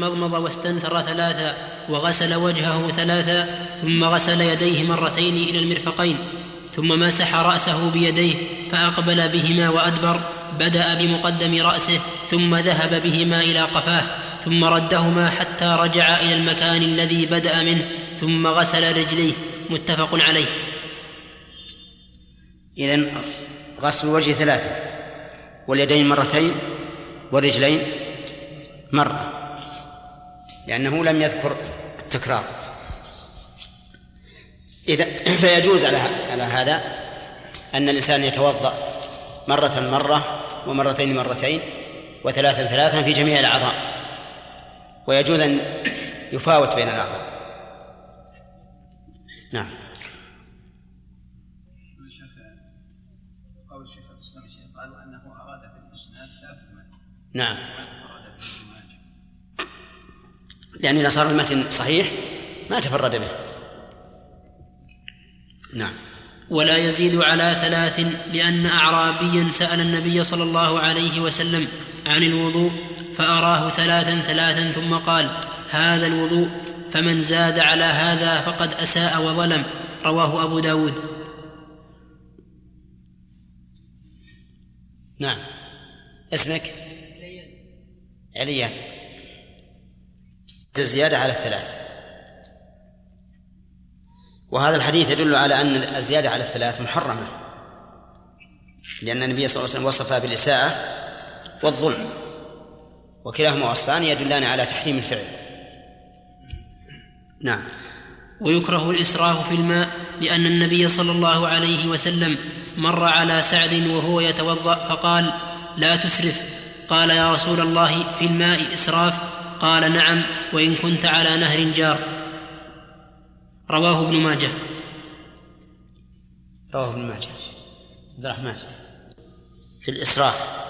مضمض واستنثر ثلاثا وغسل وجهه ثلاثا ثم غسل يديه مرتين إلى المرفقين ثم مسح رأسه بيديه فأقبل بهما وأدبر، بدأ بمقدم رأسه ثم ذهب بهما إلى قفاه ثم ردهما حتى رجع إلى المكان الذي بدأ منه ثم غسل رجليه. متفق عليه. إذن غسل الوجه ثلاثة واليدين مرتين والرجلين مرة، لأنه لم يذكر التكرار. فيجوز على هذا أن الإنسان يتوضأ مرة مرة ومرتين مرتين وثلاثا ثلاثا في جميع الأعضاء، ويجوز أن يفاوت بين الأعضاء. نعم. نعم، لأن إذا صار المتن صحيح ما تفرد به. نعم. ولا يزيد على ثلاث، لأن أعرابيا سأل النبي صلى الله عليه وسلم عن الوضوء فأراه ثلاثا ثلاثا ثم قال: هذا الوضوء، فمن زاد على هذا فقد أساء وظلم. رواه أبو داود. نعم. اسمك؟ عليا. الزيادة على الثلاث، وهذا الحديث يدل على أن الزيادة على الثلاث محرمة، لأن النبي صلى الله عليه وسلم وصفها بالإساءة والظلم، وكلاهما وصفان يدلان على تحريم الفعل. نعم. ويكره الإسراف في الماء، لأن النبي صلى الله عليه وسلم مر على سعد وهو يتوضأ فقال: لا تسرف. قال: يا رسول الله، في الماء إسراف؟ قال: نعم، وإن كنت على نهر جار. رواه ابن ماجه. رواه ابن ماجه. عبد الرحمن، في الإسراف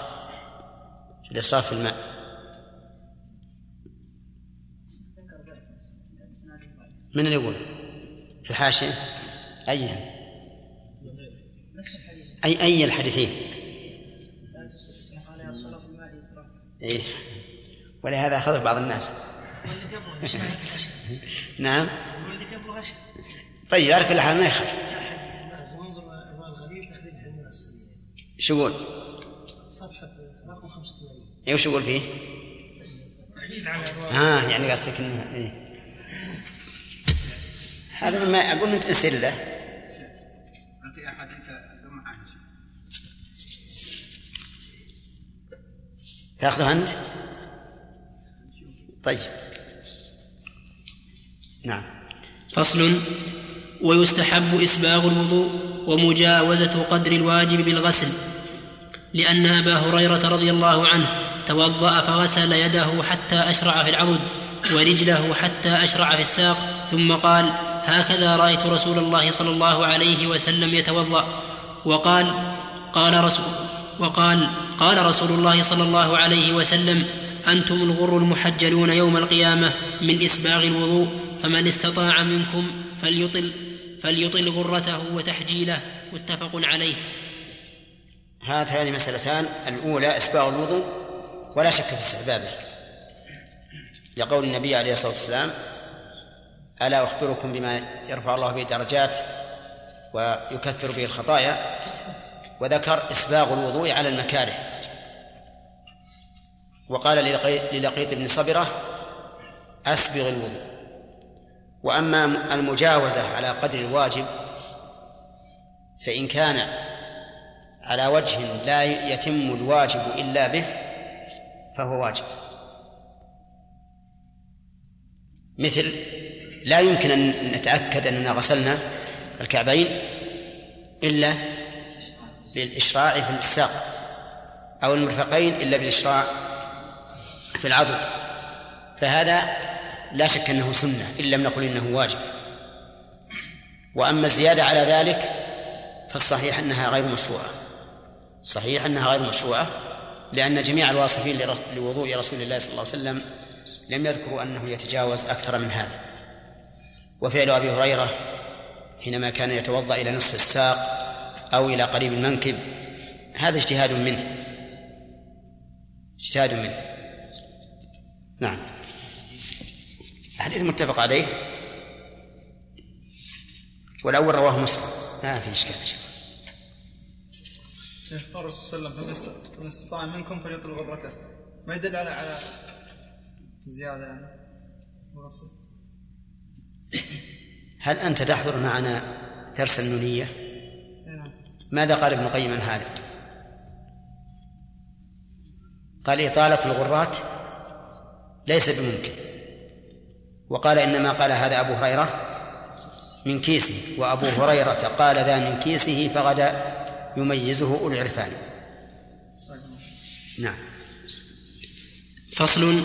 في الماء. من اللي يقول في الحاشية؟ أي الحديثين. إيه، ولهذا أخذه بعض الناس. نعم. طيب، على كل حال ما يخرج. شو يقول؟ صفحة رقم 85. إيه، وش يقول فيه؟ يعني قصدك إنه إيه؟ هذا ما أقول أنت أسئلة. أنت أحد أنت ثم عايش. تأخذه أنت؟ طيب. نعم. فصل. ويستحب إسباغ الوضوء ومجاوزة قدر الواجب بالغسل، لأن أبا هريرة رضي الله عنه توضأ فغسل يده حتى أشرع في العضد ورجله حتى أشرع في الساق، ثم قال: هكذا رأيت رسول الله صلى الله عليه وسلم يتوضأ. وقال رسول الله صلى الله عليه وسلم: أنتم الغر المحجلون يوم القيامة من إسباغ الوضوء، فمن استطاع منكم فليطل غرته وتحجيله. متفق عليه. هاتان مسألتان. الأولى إسباغ الوضوء، ولا شك في استحبابه، لقول النبي عليه الصلاة والسلام: ألا أخبركم بما يرفع الله به درجات ويكفر به الخطايا، وذكر إسباغ الوضوء على المكاره. وقال للقيط بن صبرة: أسبغ الوضوء. وأما المجاوزة على قدر الواجب فإن كان على وجه لا يتم الواجب إلا به فهو واجب، مثل لا يمكن أن نتأكد أننا غسلنا الكعبين إلا بالإشراع في الساق، أو المرفقين إلا بالإشراع في العضد، فهذا لا شك أنه سنة إن لم نقل إنه واجب. وأما الزيادة على ذلك فالصحيح أنها غير مشروعة، صحيح أنها غير مشروعة، لأن جميع الواصفين لوضوء رسول الله صلى الله عليه وسلم لم يذكروا أنه يتجاوز أكثر من هذا. وفعل أبي هريرة حينما كان يتوضأ إلى نصف الساق أو إلى قريب المنكب هذا اجتهاد منه. نعم. حديث متفق عليه، والأول رواه مسلم. ما في إشكال. قال الرسول صلى الله عليه وسلم: فمن استطاع منكم فليطلب الركعة. ما يدل على زيادة يعني ورصد. هل أنت تحضر معنا درس النونية؟ ماذا قال ابن القيم عن هذا؟ قال: إطالة الغرات ليس بممكن، وقال: إنما قال هذا أبو هريرة من كيسه، وأبو هريرة قال ذا من كيسه فغدا يميزه أولي العرفان. نعم. فصل: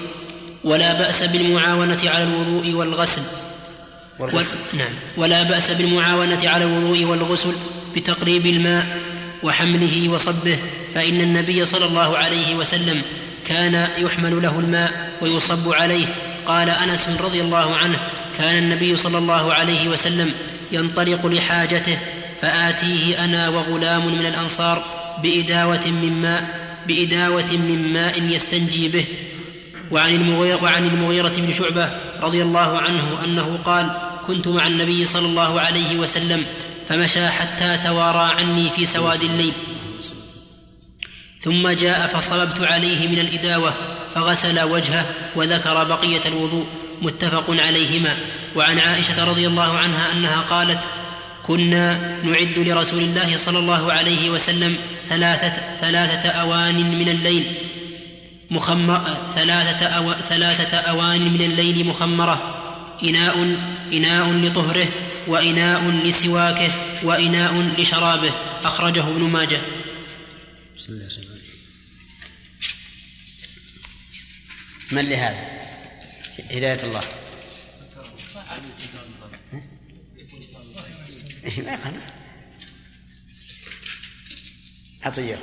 ولا بأس بالمعاونة على الوضوء والغسل. نعم. ولا بأس بالمعاونة على الوضوء والغسل بتقريب الماء وحمله وصبه، فإن النبي صلى الله عليه وسلم كان يحمل له الماء ويصب عليه. قال أنس رضي الله عنه: كان النبي صلى الله عليه وسلم ينطلق لحاجته فآتيه أنا وغلام من الأنصار بإداوة من ماء يستنجي به. وعن المغيرة بن شعبة رضي الله عنه أنه قال: كنت مع النبي صلى الله عليه وسلم فمشى حتى توارى عني في سواد الليل، ثم جاء فصببت عليه من الإداوة فغسل وجهه وذكر بقية الوضوء. متفق عليهما. وعن عائشة رضي الله عنها أنها قالت: كنا نعد لرسول الله صلى الله عليه وسلم ثلاثة أوان من الليل مخمرة: إناء لطهره، وإناء لسواكه، وإناء لشرابه. أخرجه ابن ماجه. بسم الله الرحمن الرحيم. من لهذا؟ هداية الله. ما يقنع. أعطيه.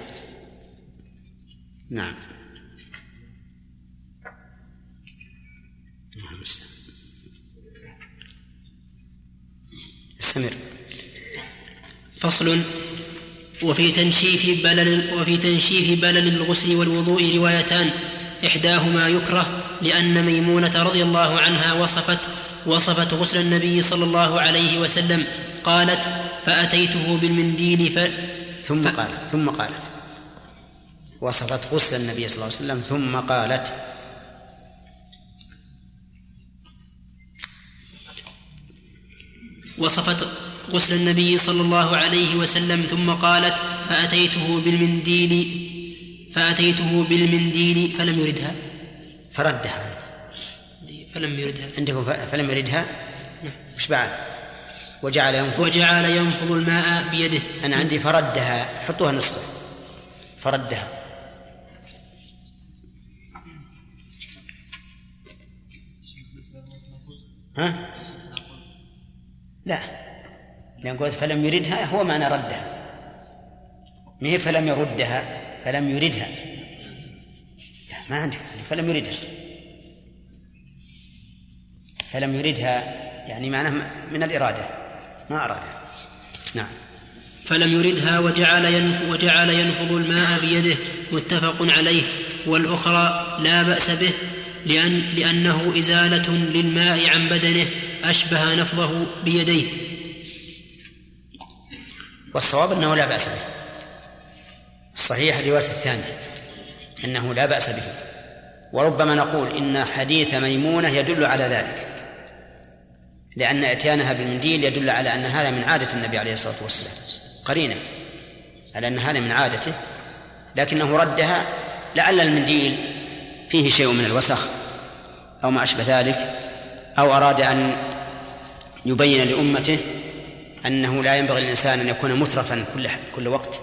نعم. استمر. فصل: وفي تنشيف بلل الغسل والوضوء روايتان، إحداهما يكره، لأن ميمونة رضي الله عنها وصفت غسل النبي صلى الله عليه وسلم، قالت: فأتيته بالمنديل ثم قالت وصفت غسل النبي صلى الله عليه وسلم ثم قالت. وصفت غسل النبي صلى الله عليه وسلم ثم قالت: فأتيته بالمنديل فلم يردها. عندكم فلم يردها. وش بعد؟ وجعل ينفض الماء بيده. أنا عندي فردها، حطوها نصف. فردها. ها؟ لا، لأن قلت فلم يردها هو معنى ردها، ما هي فلم يردها. لا، ما عندي فلم يردها يعني معناه من الإرادة، ما أرادها. نعم. فلم يردها وجعل ينفض الماء بيده. متفق عليه. والأخرى لا بأس به، لأنه إزالة للماء عن بدنه أشبه نفضه بيديه. والصواب أنه لا بأس به. الصحيح الرواية الثانية أنه لا بأس به، وربما نقول إن حديث ميمونة يدل على ذلك، لأن إتيانها بالمنديل يدل على أن هذا من عادة النبي عليه الصلاة والسلام، قرينة على أن هذا من عادته، لكنه ردها لعل المنديل فيه شيء من الوسخ أو ما أشبه ذلك، أو أراد أن يبين لأمته أنه لا ينبغي الإنسان أن يكون مترفا كل وقت،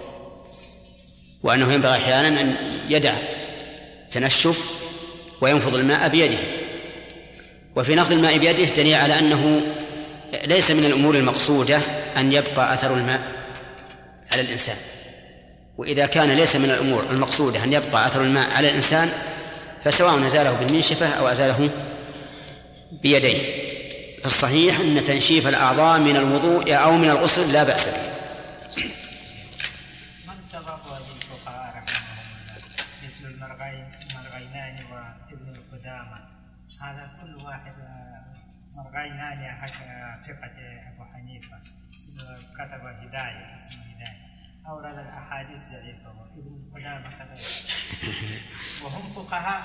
وأنه ينبغي أحيانا أن يدع تنشف وينفض الماء بيده. وفي نفض الماء بيده دليل على أنه ليس من الأمور المقصودة أن يبقى أثر الماء على الإنسان، وإذا كان ليس من الأمور المقصودة أن يبقى أثر الماء على الإنسان فسواء أزاله بالمنشفة أو أزاله بيديه. فالصحيح أن تنشيف الأعضاء من الوضوء أو من الغسل لا بأس به. من سبب الفقهاء رحمهم الله مثل المرغينان وابن القدامى هذا كل واحد مرجعنا له حق فقه أبو حنيفة كتب هداية اسمه هداية أورد الأحاديث ضعيفة وابن قدامة كذلك وهم فقهاء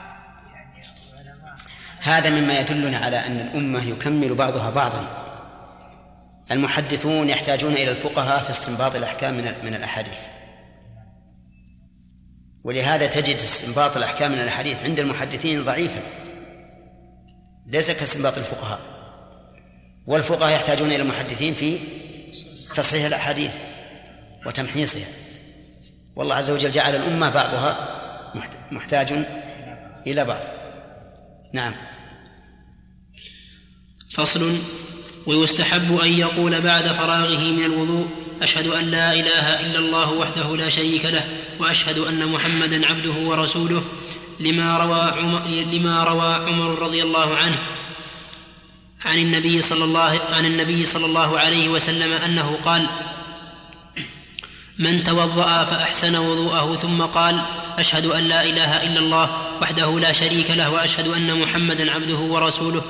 يعني علماء. هذا مما يدلنا على أن الأمة يكمل بعضها بعضا. المحدثون يحتاجون إلى الفقهاء في استنباط الأحكام من الأحاديث، ولهذا تجد استنباط الأحكام من الأحاديث عند المحدثين ضعيفا ليس كاستنباط الفقهاء، والفقهاء يحتاجون إلى المحدثين في تصحيح الأحاديث وتمحيصها. والله عز وجل جعل الأمة بعضها محتاج إلى بعض. نعم. فصل. ويستحب أن يقول بعد فراغه من الوضوء: أشهد أن لا إله إلا الله وحده لا شريك له وأشهد أن محمدا عبده ورسوله، لما روى عمر رضي الله عنه عن النبي صلى الله عليه وسلم أنه قال: من توضأ فأحسن وضوءه ثم قال: أشهد أن لا إله إلا الله وحده لا شريك له وأشهد أن محمدا عبده ورسوله،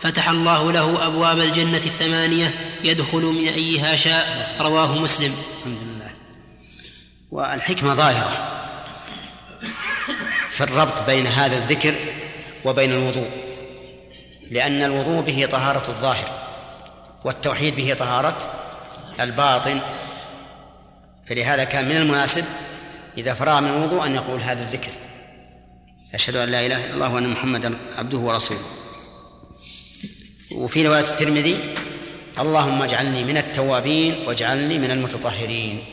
فتح الله له أبواب الجنة 8 يدخل من أيها شاء. رواه مسلم. الحمد لله. والحكمة ظاهرة في الربط بين هذا الذكر وبين الوضوء، لأن الوضوء به طهارة الظاهر والتوحيد به طهارة الباطن، فلهذا كان من المناسب إذا فرغ من الوضوء أن يقول هذا الذكر: أشهد أن لا إله إلا الله وأن محمدا عبده ورسوله. وفي رواية الترمذي: اللهم اجعلني من التوابين واجعلني من المتطهرين.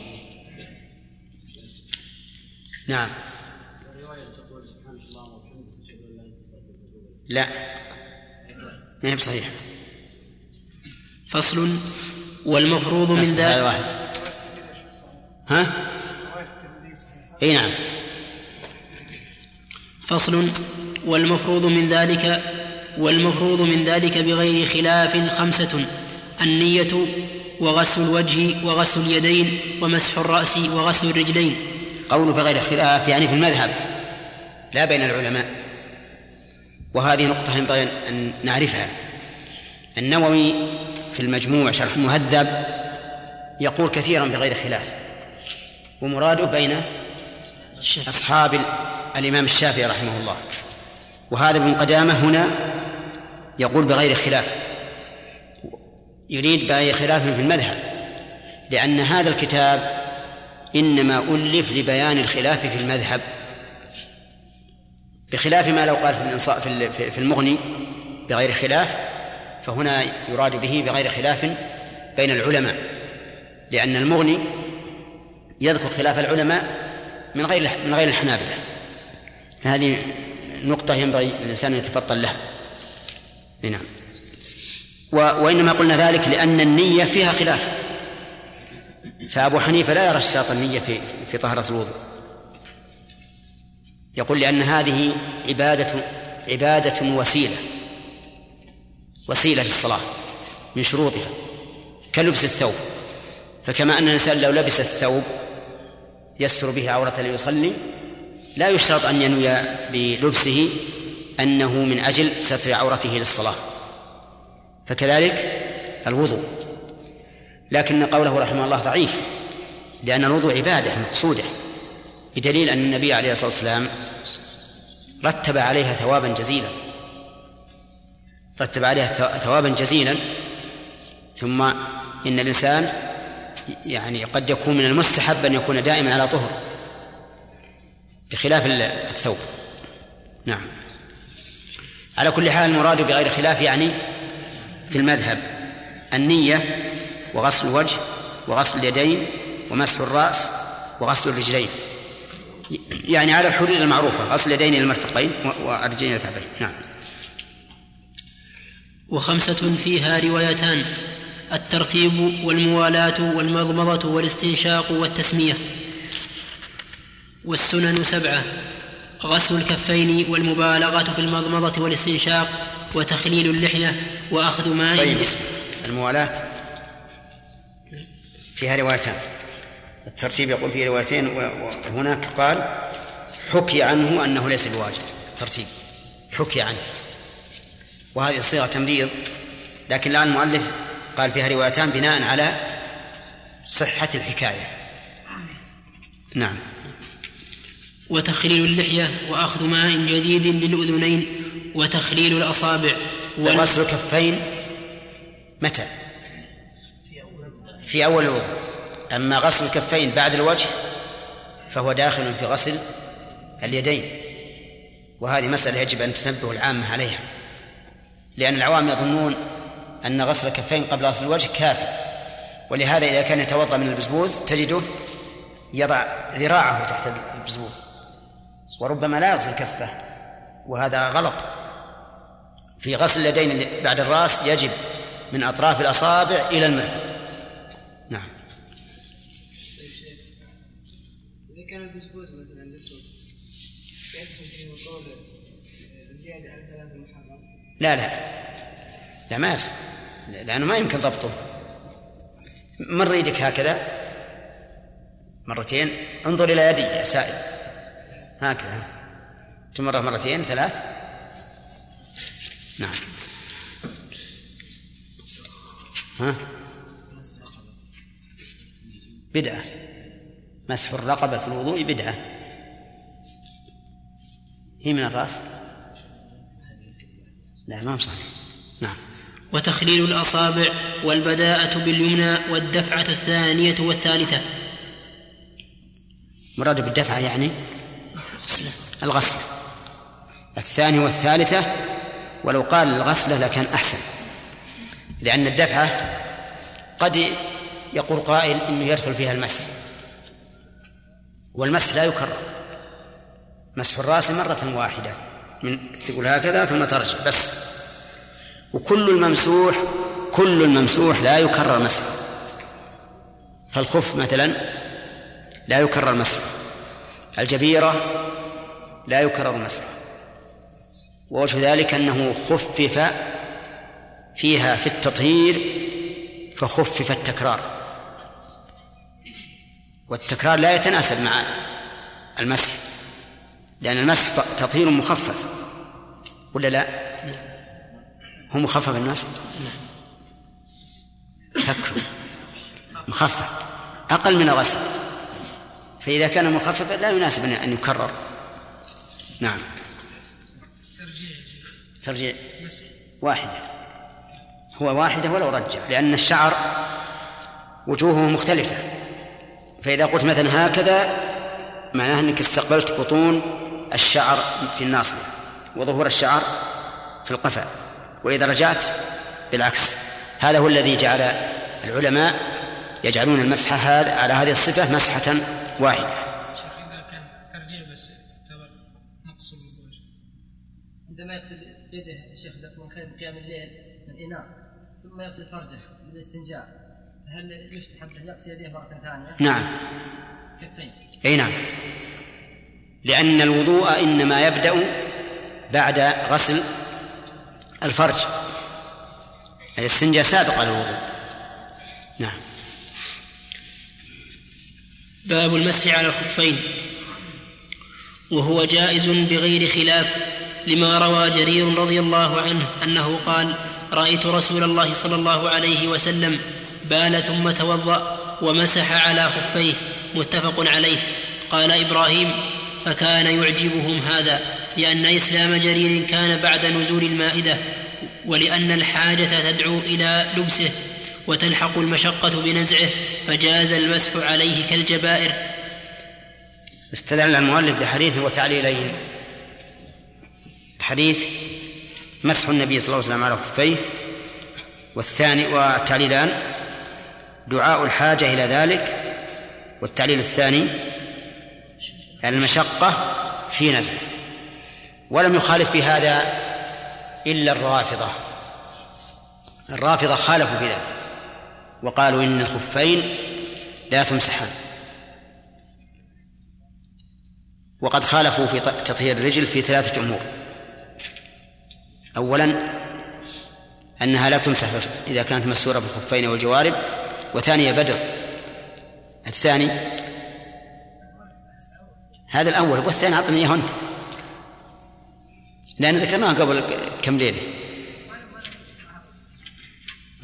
نعم. لا، ما هي بصحيح. فصل. والمفروض من ذلك اي نعم. فصل. والمفروض من ذلك بغير خلاف 5: النية وغسل الوجه وغسل اليدين ومسح الرأس وغسل الرجلين. قول بغير خلاف يعني في المذهب لا بين العلماء، وهذه نقطة ينبغي أن نعرفها. النووي في المجموع شرح مهذب يقول كثيرا بغير خلاف، ومراده بين أصحاب الإمام الشافعي رحمه الله. وهذا ابن قدامة هنا يقول بغير خلاف، يريد بغير خلاف في المذهب، لأن هذا الكتاب إنما ألف لبيان الخلاف في المذهب، بخلاف ما لو قال في المغني بغير خلاف، فهنا يراد به بغير خلاف بين العلماء، لأن المغني يذكر خلاف العلماء من غير الحنابلة. هذه نقطة ينبغي الإنسان يتفطن لها. نعم. وإنما قلنا ذلك لأن النية فيها خلاف، فأبو حنيفة لا يرى الشاطئ النية في طهارة الوضوء، يقول لأن هذه عبادة وسيلة للصلاة من شروطها كلبس الثوب، فكما أن الإنسان لو لبس الثوب يستر به عورة ليصلي لا يشترط أن ينوي بلبسه أنه من أجل ستر عورته للصلاة، فكذلك الوضوء. لكن قوله رحمه الله ضعيف، لأن الوضوء عبادة مقصودة، بدليل أن النبي عليه الصلاة والسلام رتب عليها ثوابا جزيلا. ثم إن الإنسان يعني قد يكون من المستحب أن يكون دائما على طهر بخلاف الثوب. نعم. على كل حال المراد بغير خلاف يعني في المذهب النية وغسل الوجه وغسل اليدين ومسح الرأس وغسل الرجلين، يعني على الحلول المعروفة: غسل اليدين المرفقين والرجلين الكعبين. نعم. و5 فيها روايتان: الترتيب والموالاة والمضمضة والاستنشاق والتسمية. والسنن 7: غسل الكفين والمبالغة في المضمضة والاستنشاق وتخليل اللحية وأخذ ماء. طيب. الموالاة فيها روايتان، الترتيب يقول فيه روايتين، وهناك قال حكي عنه أنه ليس بواجب. الترتيب حكي عنه وهذه صيغة تمريض، لكن الآن المؤلف قال فيها روايتان بناء على صحة الحكاية. نعم. وتخليل اللحية وأخذ ماء جديد للأذنين وتخليل الأصابع وغسل الكفين متى؟ في أول الوضوء. أما غسل الكفين بعد الوجه فهو داخل في غسل اليدين، وهذه مسألة يجب أن تنبه العامة عليها، لأن العوام يظنون أن غسل الكفين قبل غسل الوجه كافي، ولهذا إذا كان يتوضأ من البزبوز تجده يضع ذراعه تحت البزبوز وربما لا يغسل كفه، وهذا غلط. في غسل اليدين بعد الرأس يجب من أطراف الأصابع إلى المرفق. نعم. إذا كان البزبوز مثلا للصوت يدخل في مطالب زيادة على 3 محرم؟ لا ما يدخل، لأنه ما يمكن ضبطه. مر يدك هكذا مرتين، انظر إلى يدي يا سائل هكذا، تمره مرتين 3. نعم. ها بدعة مسح الرقبة في الوضوء، بدعة هي من الرأس، لا ما صحيح. نعم. وتخليل الأصابع والبداءة باليمنى والدفعة الثانية والثالثة. مراد بالدفعة يعني الغسل الثاني والثالثة، ولو قال الغسلة لكان أحسن، لأن الدفعة قد يقول قائل إنه يدخل فيها المسح، والمسح لا يكرر، مسح الرأس مرة واحدة من تقول هكذا ثم ترجع بس، وكل الممسوح لا يكرر مسح، فالخف مثلا لا يكرر مسح، الجبيرة لا يكرر مسح، ووجه ذلك أنه خفف فيها في التطهير فخفف التكرار، والتكرار لا يتناسب مع المسح، لأن المسح تطهير مخفف ولا لا؟ هو مخفف الناس؟ فكروا مخفف أقل من الغسل، فإذا كان مخففا لا يناسب أن يكرر. نعم. ترجيع واحدة، هو واحدة ولو رجع، لأن الشعر وجوهه مختلفة، فإذا قلت مثلا هكذا معناه أنك استقبلت بطون الشعر في الناصية وظهور الشعر في القفا، وإذا رجعت بالعكس. هذا هو الذي جعل العلماء يجعلون المسحة هذا على هذه الصفة مسحة واحدة. إذا كان ترجيع بس مقصود الوجه عندما يقصد يده شيخ من خير قيام الليل من إناء ثم يقصد فرجه للاستنجاء، هل يستحب أن يغسل يديه مرة ثانية؟ نعم. كفين. أي نعم، لأن الوضوء إنما يبدأ بعد غسل الفرج، الاستنجاء سابق للوضوء. نعم. باب المسح على الخفين، وهو جائز بغير خلاف لما روى جرير رضي الله عنه أنه قال: رأيت رسول الله صلى الله عليه وسلم بال ثم توضأ ومسح على خفيه، متفق عليه. قال إبراهيم: فكان يعجبهم هذا، لأن إسلام جرير كان بعد نزول المائدة، ولأن الحاجة تدعو إلى لبسه وتلحق المشقة بنزعه، فجاز المسح عليه كالجبائر. استدل المؤلف بحديث وتعليلين: الحديث مسح النبي صلى الله عليه وسلم على خفيه، والثاني والتعليلان دعاء الحاجة إلى ذلك، والتعليل الثاني المشقة في نزعه. ولم يخالف في هذا إلا الرافضة خالفوا في ذلك وقالوا إن الخفين لا تمسحان، وقد خالفوا في تطهير الرجل في 3 أمور: أولا أنها لا تمسح إذا كانت مسورة بالخفين والجوارب، وثانيا بدر، الثاني هذا الأول والثاني أعطني إياه أنت، لأن ذكرناه قبل كم ليلة.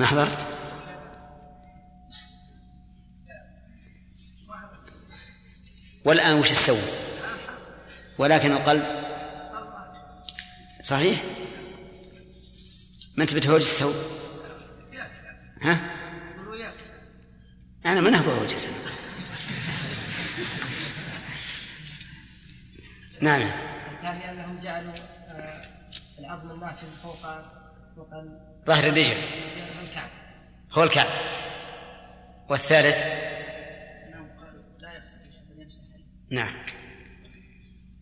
ما حضرت؟ والآن وش تسوي؟ ولكن القلب صحيح؟ ما أنت بتهوج السوء؟ ها؟ أنا ما نهوج السوء. نعم. يعني أنهم جعلوا العظم النافذ فوق ظهر الرجل هو الكعب. والثالث لا يمسح. نعم.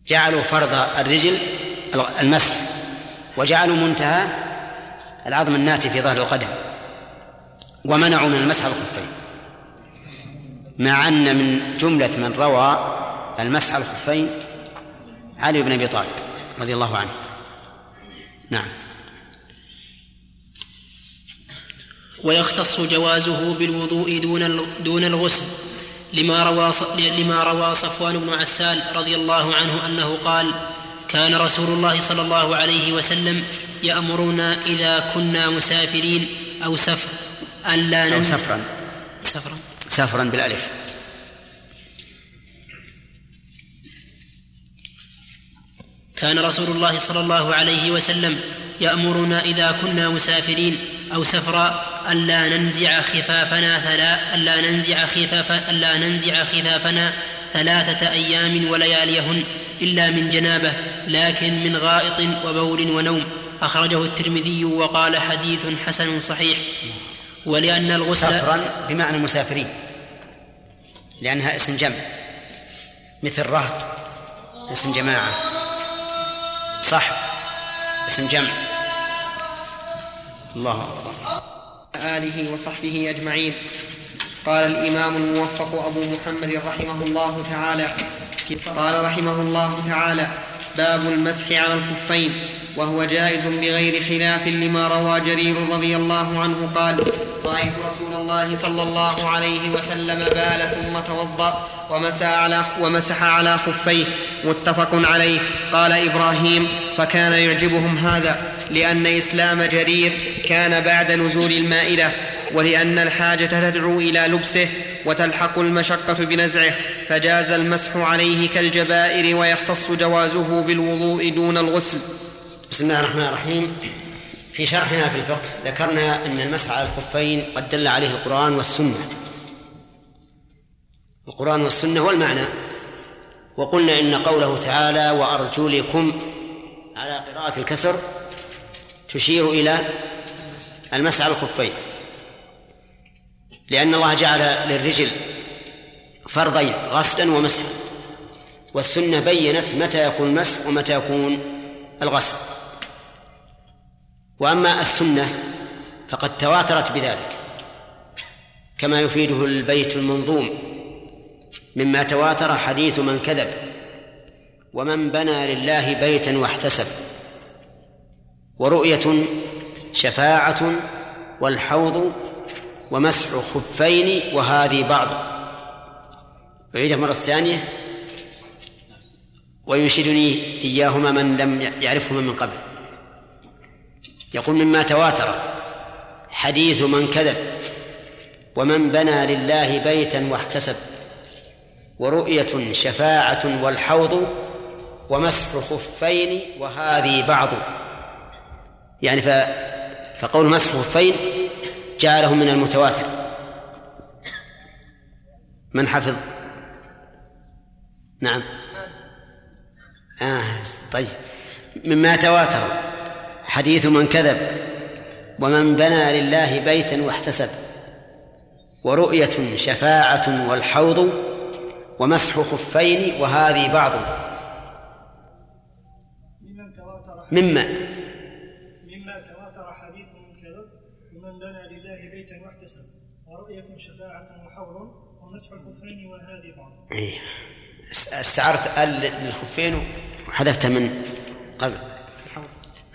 جعلوا فرض الرجل المسح وجعلوا منتهى العظم الناتي في ظهر القدم ومنعوا من المسح على الخفين، مع أن من جملة من روى المسح على الخفين علي بن أبي طالب رضي الله عنه. نعم. ويختص جوازه بالوضوء دون الغسل لما روى صفوان بن عسال رضي الله عنه أنه قال: كان رسول الله صلى الله عليه وسلم يأمرنا إذا كنا مسافرين أو سفر أن لا ننزل سفرا بالألف. كان رسول الله صلى الله عليه وسلم يأمرنا إذا كنا مسافرين أو سفرا ألا ننزع خفافنا ثلاثة أيام ولياليهن إلا من جنابة، لكن من غائط وبول ونوم. أخرجه الترمذي وقال حديث حسن صحيح. ولأن الغسل سفرا بمعنى مسافرين لأنها اسم جمع، مثل رهط اسم جماعة، صح اسم جمع. الله أكبر. آله وصحبه أجمعين. قال الإمام الموفق أبو محمد رحمه الله تعالى: قال رحمه الله تعالى: باب المسح على الخفين، وهو جائز بغير خلاف لما روى جرير رضي الله عنه قال: رأيت رسول الله صلى الله عليه وسلم بال ثم توضأ ومسح على خفيه. متفق عليه. قال إبراهيم: فكان يعجبهم هذا لأن إسلام جرير كان بعد نزول المائدة، ولأن الحاجة تدعو إلى لبسه وتلحق المشقة بنزعه، فجاز المسح عليه كالجبائر، ويختص جوازه بالوضوء دون الغسل. بسم الله الرحمن الرحيم. في شرحنا في الفقه ذكرنا أن المسح على الخفين قد دل عليه القرآن والسنة والمعنى، وقلنا إن قوله تعالى وأرجلكم على قراءة الكسر تشير إلى المسح على الخفين، لأن الله جعل للرجل فرضين غسلا ومسحا، والسنة بيّنت متى يكون المسح ومتى يكون الغسل. وأما السنة فقد تواترت بذلك كما يفيده البيت المنظوم: مما تواتر حديث من كذب ومن بنى لله بيتا واحتسب، ورؤية شفاعة، والحوض، ومسح خفين، وهذه بعض. أعيدها مرة ثانية: وينشدني إياهما من لم يعرفهما من قبل. يقول: مما تواتر حديث من كذب ومن بنى لله بيتا واحتسب، ورؤية شفاعة، والحوض، ومسح خفين، وهذه بعض. يعني فقول مسح خفين جعله من المتواتر. من حفظ؟ نعم. طيب. مما تواتر حديث من كذب ومن بنى لله بيتا واحتسب، ورؤية شفاعة، والحوض، ومسح خفين، وهذه بعض. مما تواتر حديث من كذب ومن بنى لله بيتا واحتسب، ورؤية شفاعة، وحوض، ومسح الخفين، وهذه بعض. استعرت الخفين وحذفتها من قبل.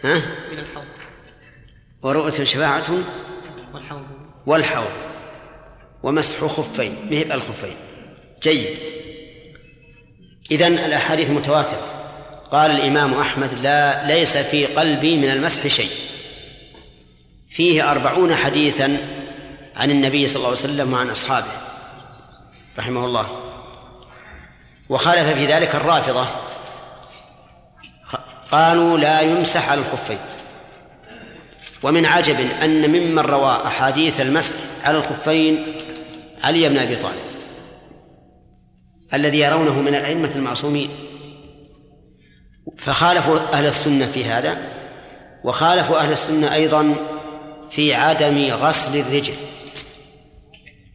ها؟ من الحوض. ورؤية شفاعة والحوض ومسح خفين، مهب الخفين. جيد. إذن الأحاديث متواترة. قال الإمام أحمد: ليس في قلبي من المسح شيء. فيه 40 حديثا عن النبي صلى الله عليه وسلم وعن أصحابه رحمه الله. وخالف في ذلك الرافضة، قالوا لا يمسح على الخفين. ومن عجب أن ممن روى أحاديث المسح على الخفين علي بن أبي طالب الذي يرونه من الأئمة المعصومين، فخالفوا أهل السنة في هذا، وخالفوا أهل السنة أيضا في عدم غسل الرجل،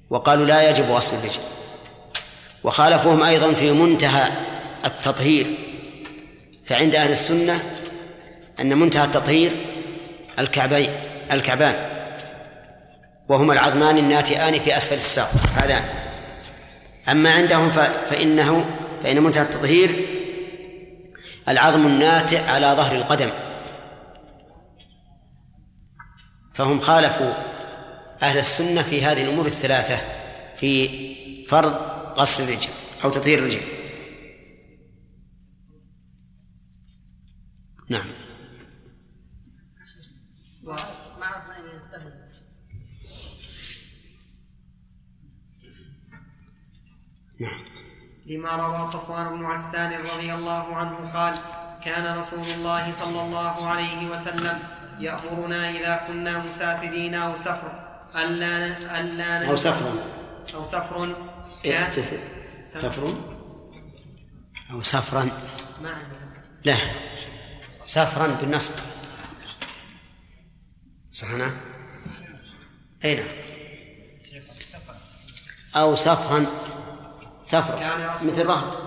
وقالوا لا يجب غسل الرجل، وخالفوهم أيضا في منتهى التطهير، فعند أهل السنة أن منتهى التطهير الكعبان وهما العظمان الناتئان في أسفل الساق هذان. أما عندهم فإن منتهى التطهير العظم الناتئ على ظهر القدم، فهم خالفوا أهل السنة في هذه الأمور الثلاثة في فرض غسل الرجل أو تطهير الرجل. نعم. لما روى صفوان بن عسان رضي الله عنه قال: كان رسول الله صلى الله عليه وسلم يأمرنا إذا كنا مسافرين أو سفر ألا سفرا بالنصب صحنا أين أو سفرا سفر مثل رهط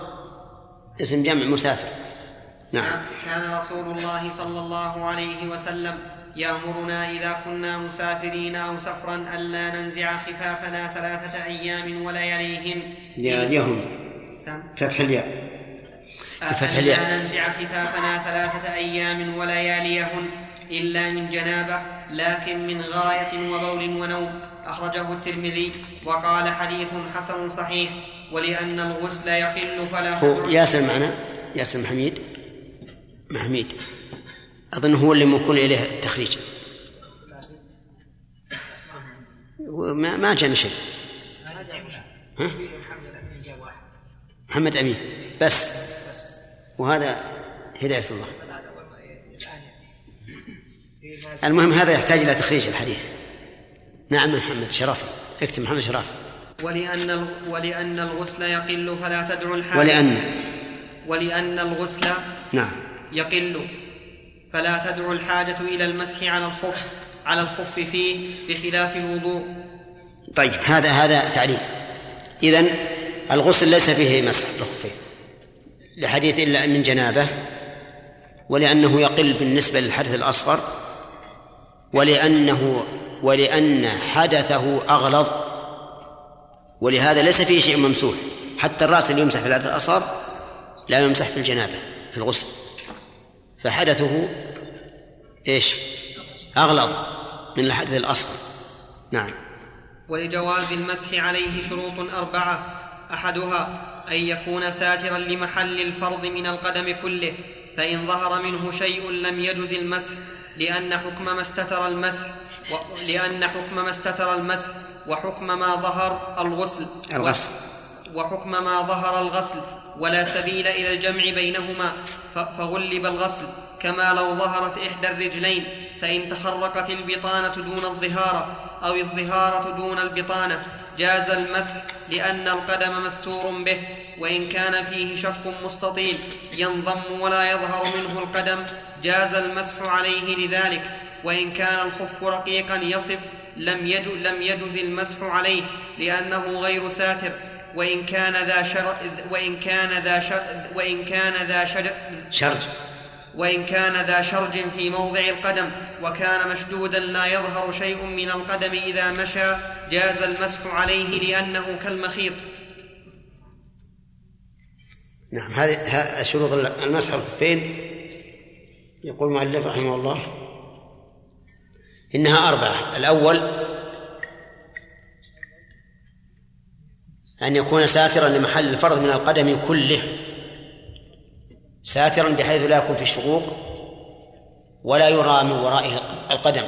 اسم جمع مسافر. نعم. كان رسول الله صلى الله عليه وسلم يأمرنا إذا كنا مسافرين أو سفرا ألا ننزع خفافنا 3 أيام ولياليهن. لياليهن فتح الياء. ألا ننزع خفافنا 3 أيام ولياليهن إلا من جنابة، لكن من غائط وبول ونوم. أخرجه الترمذي وقال حديث حسن صحيح. ولأن الغسل يقل فلا هو ياسر معنا، ياسر محميد أظن هو اللي مكون إليه التخريج، ما جاء شيء. محمد أمين بس، وهذا هداية الله. المهم هذا يحتاج إلى تخريج الحديث. نعم محمد شرافي، اكتب محمد شرافي. ولأن الغسل يقل فلا تدعو الحاجة ولأن الغسل نعم يقل فلا تدعو الحاجة إلى المسح على الخف فيه بخلاف الوضوء. طيب هذا تعليل. إذن الغسل ليس فيه مسح الخفين لحديث إلا من جنابه، ولأنه يقل بالنسبة للحدث الأصغر، ولأن حدثه أغلظ، ولهذا ليس فيه شيء ممسوح، حتى الرأس اللي يمسح في الحدث الأصغر لا يمسح في الجنابة في الغسل، فحدثه إيش أغلظ من الحدث الأصغر. نعم. ولجواز المسح عليه شروط 4: أحدها أن يكون ساترا لمحل الفرض من القدم كله، فإن ظهر منه شيء لم يجز المسح لأن حكم ما استتر المسح وحكم ما ظهر الغسل وحكم ما ظهر الغسل، ولا سبيل إلى الجمع بينهما، فغلب الغسل، كما لو ظهرت إحدى الرجلين فإن تخرقت البطانة دون الظهارة أو الظهارة دون البطانة جاز المسح، لأن القدم مستور به، وإن كان فيه شق مستطيل ينضم ولا يظهر منه القدم جاز المسح عليه لذلك، وإن كان الخف رقيقا يصف لم يجز المسح عليه لأنه غير ساتر، وإن كان ذا شرج في موضع القدم وكان مشدودا لا يظهر شيء من القدم إذا مشى جاز المسح عليه لأنه كالمخيط. نعم. هذه شروط المسح الخفين. يقول المؤلف رحمه الله إنها 4: الأول أن يكون ساترا لمحل الفرض من القدم كله، ساترا بحيث لا يكون في شقوق ولا يرى من ورائه القدم،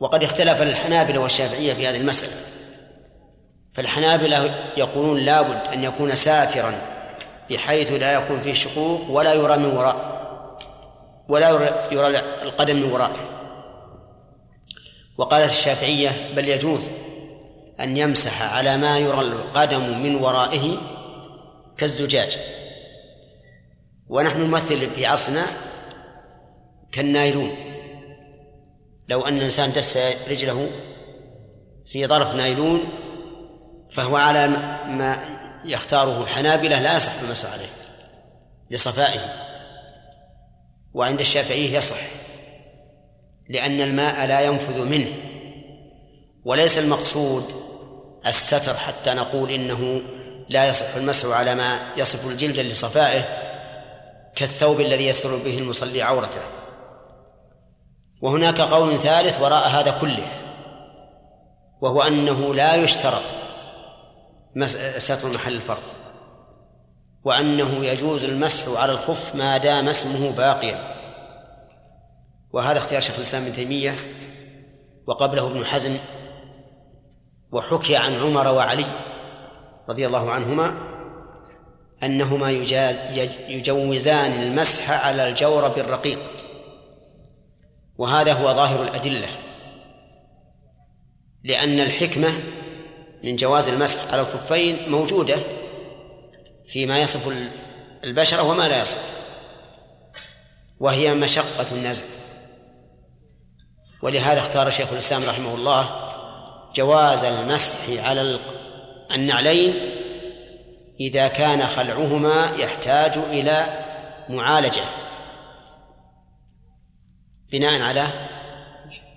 وقد اختلف الحنابلة والشافعية في هذه المسألة. فالحنابلة يقولون لا بد أن يكون ساترا بحيث لا يكون فيه شقوق ولا يرى من وراء ولا يرى القدم من ورائه. وقالت الشافعية بل يجوز أن يمسح على ما يرى القدم من ورائه كالزجاج. ونحن نمثل في عصرنا كالنايلون، لو أن الإنسان دس رجله في ظرف نايلون فهو على ما يختاره الحنابلة لا يصح المسح عليه لصفائه، وعند الشافعي يصح لأن الماء لا ينفذ منه، وليس المقصود الستر حتى نقول إنه لا يصح المسح على ما يصف الجلد لصفائه كالثوب الذي يستر به المصلي عورته. وهناك قول ثالث وراء هذا كله، وهو أنه لا يشترط ستر محل الفرض، وأنه يجوز المسح على الخف ما دام اسمه باقيا. وهذا اختيار شيخ الإسلام ابن تيمية وقبله ابن حزم، وحكي عن عمر وعلي رضي الله عنهما أنهما يجوزان المسح على الجورب الرقيق، وهذا هو ظاهر الأدلة، لأن الحكمة من جواز المسح على الخفين موجودة فيما يصف البشرة وما لا يصف، وهي مشقة النزع. ولهذا اختار شيخ الإسلام رحمه الله جواز المسح على النعلين إذا كان خلعهما يحتاج إلى معالجة، بناء على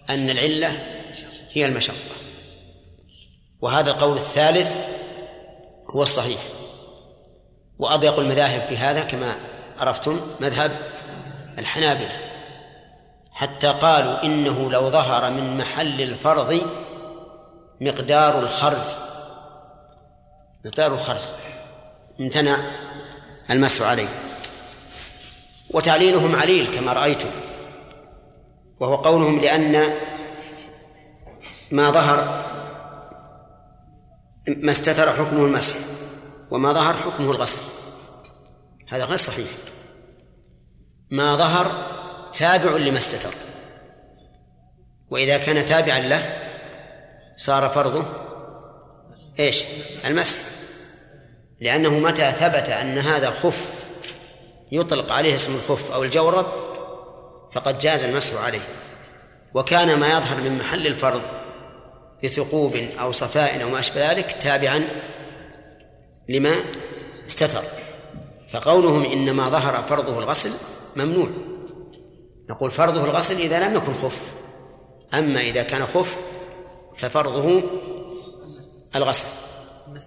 أن العلة هي المشقة. وهذا القول الثالث هو الصحيح، وأضيق المذاهب في هذا كما عرفتم مذهب الحنابلة، حتى قالوا إنه لو ظهر من محل الفرض مقدار الخرز، مقدار الخرز امتنع المسح عليه. وتعليلهم عليل كما رأيتم، وهو قولهم لأن ما ظهر ما استتر حكمه المسح وما ظهر حكمه الغسل. هذا غير صحيح، ما ظهر تابع لما استتر، وإذا كان تابعا له صار فرضه إيش؟ المسح، لأنه متى ثبت أن هذا خف يطلق عليه اسم الخف أو الجورب فقد جاز المسح عليه. وكان ما يظهر من محل الفرض بثقوب أو صفاء أو ما أشبه ذلك تابعا لما استتر، فقولهم إنما ظهر فرضه الغسل ممنوع. نقول فرضه الغسل إذا لم يكن خف، أما إذا كان خف ففرضه الغسل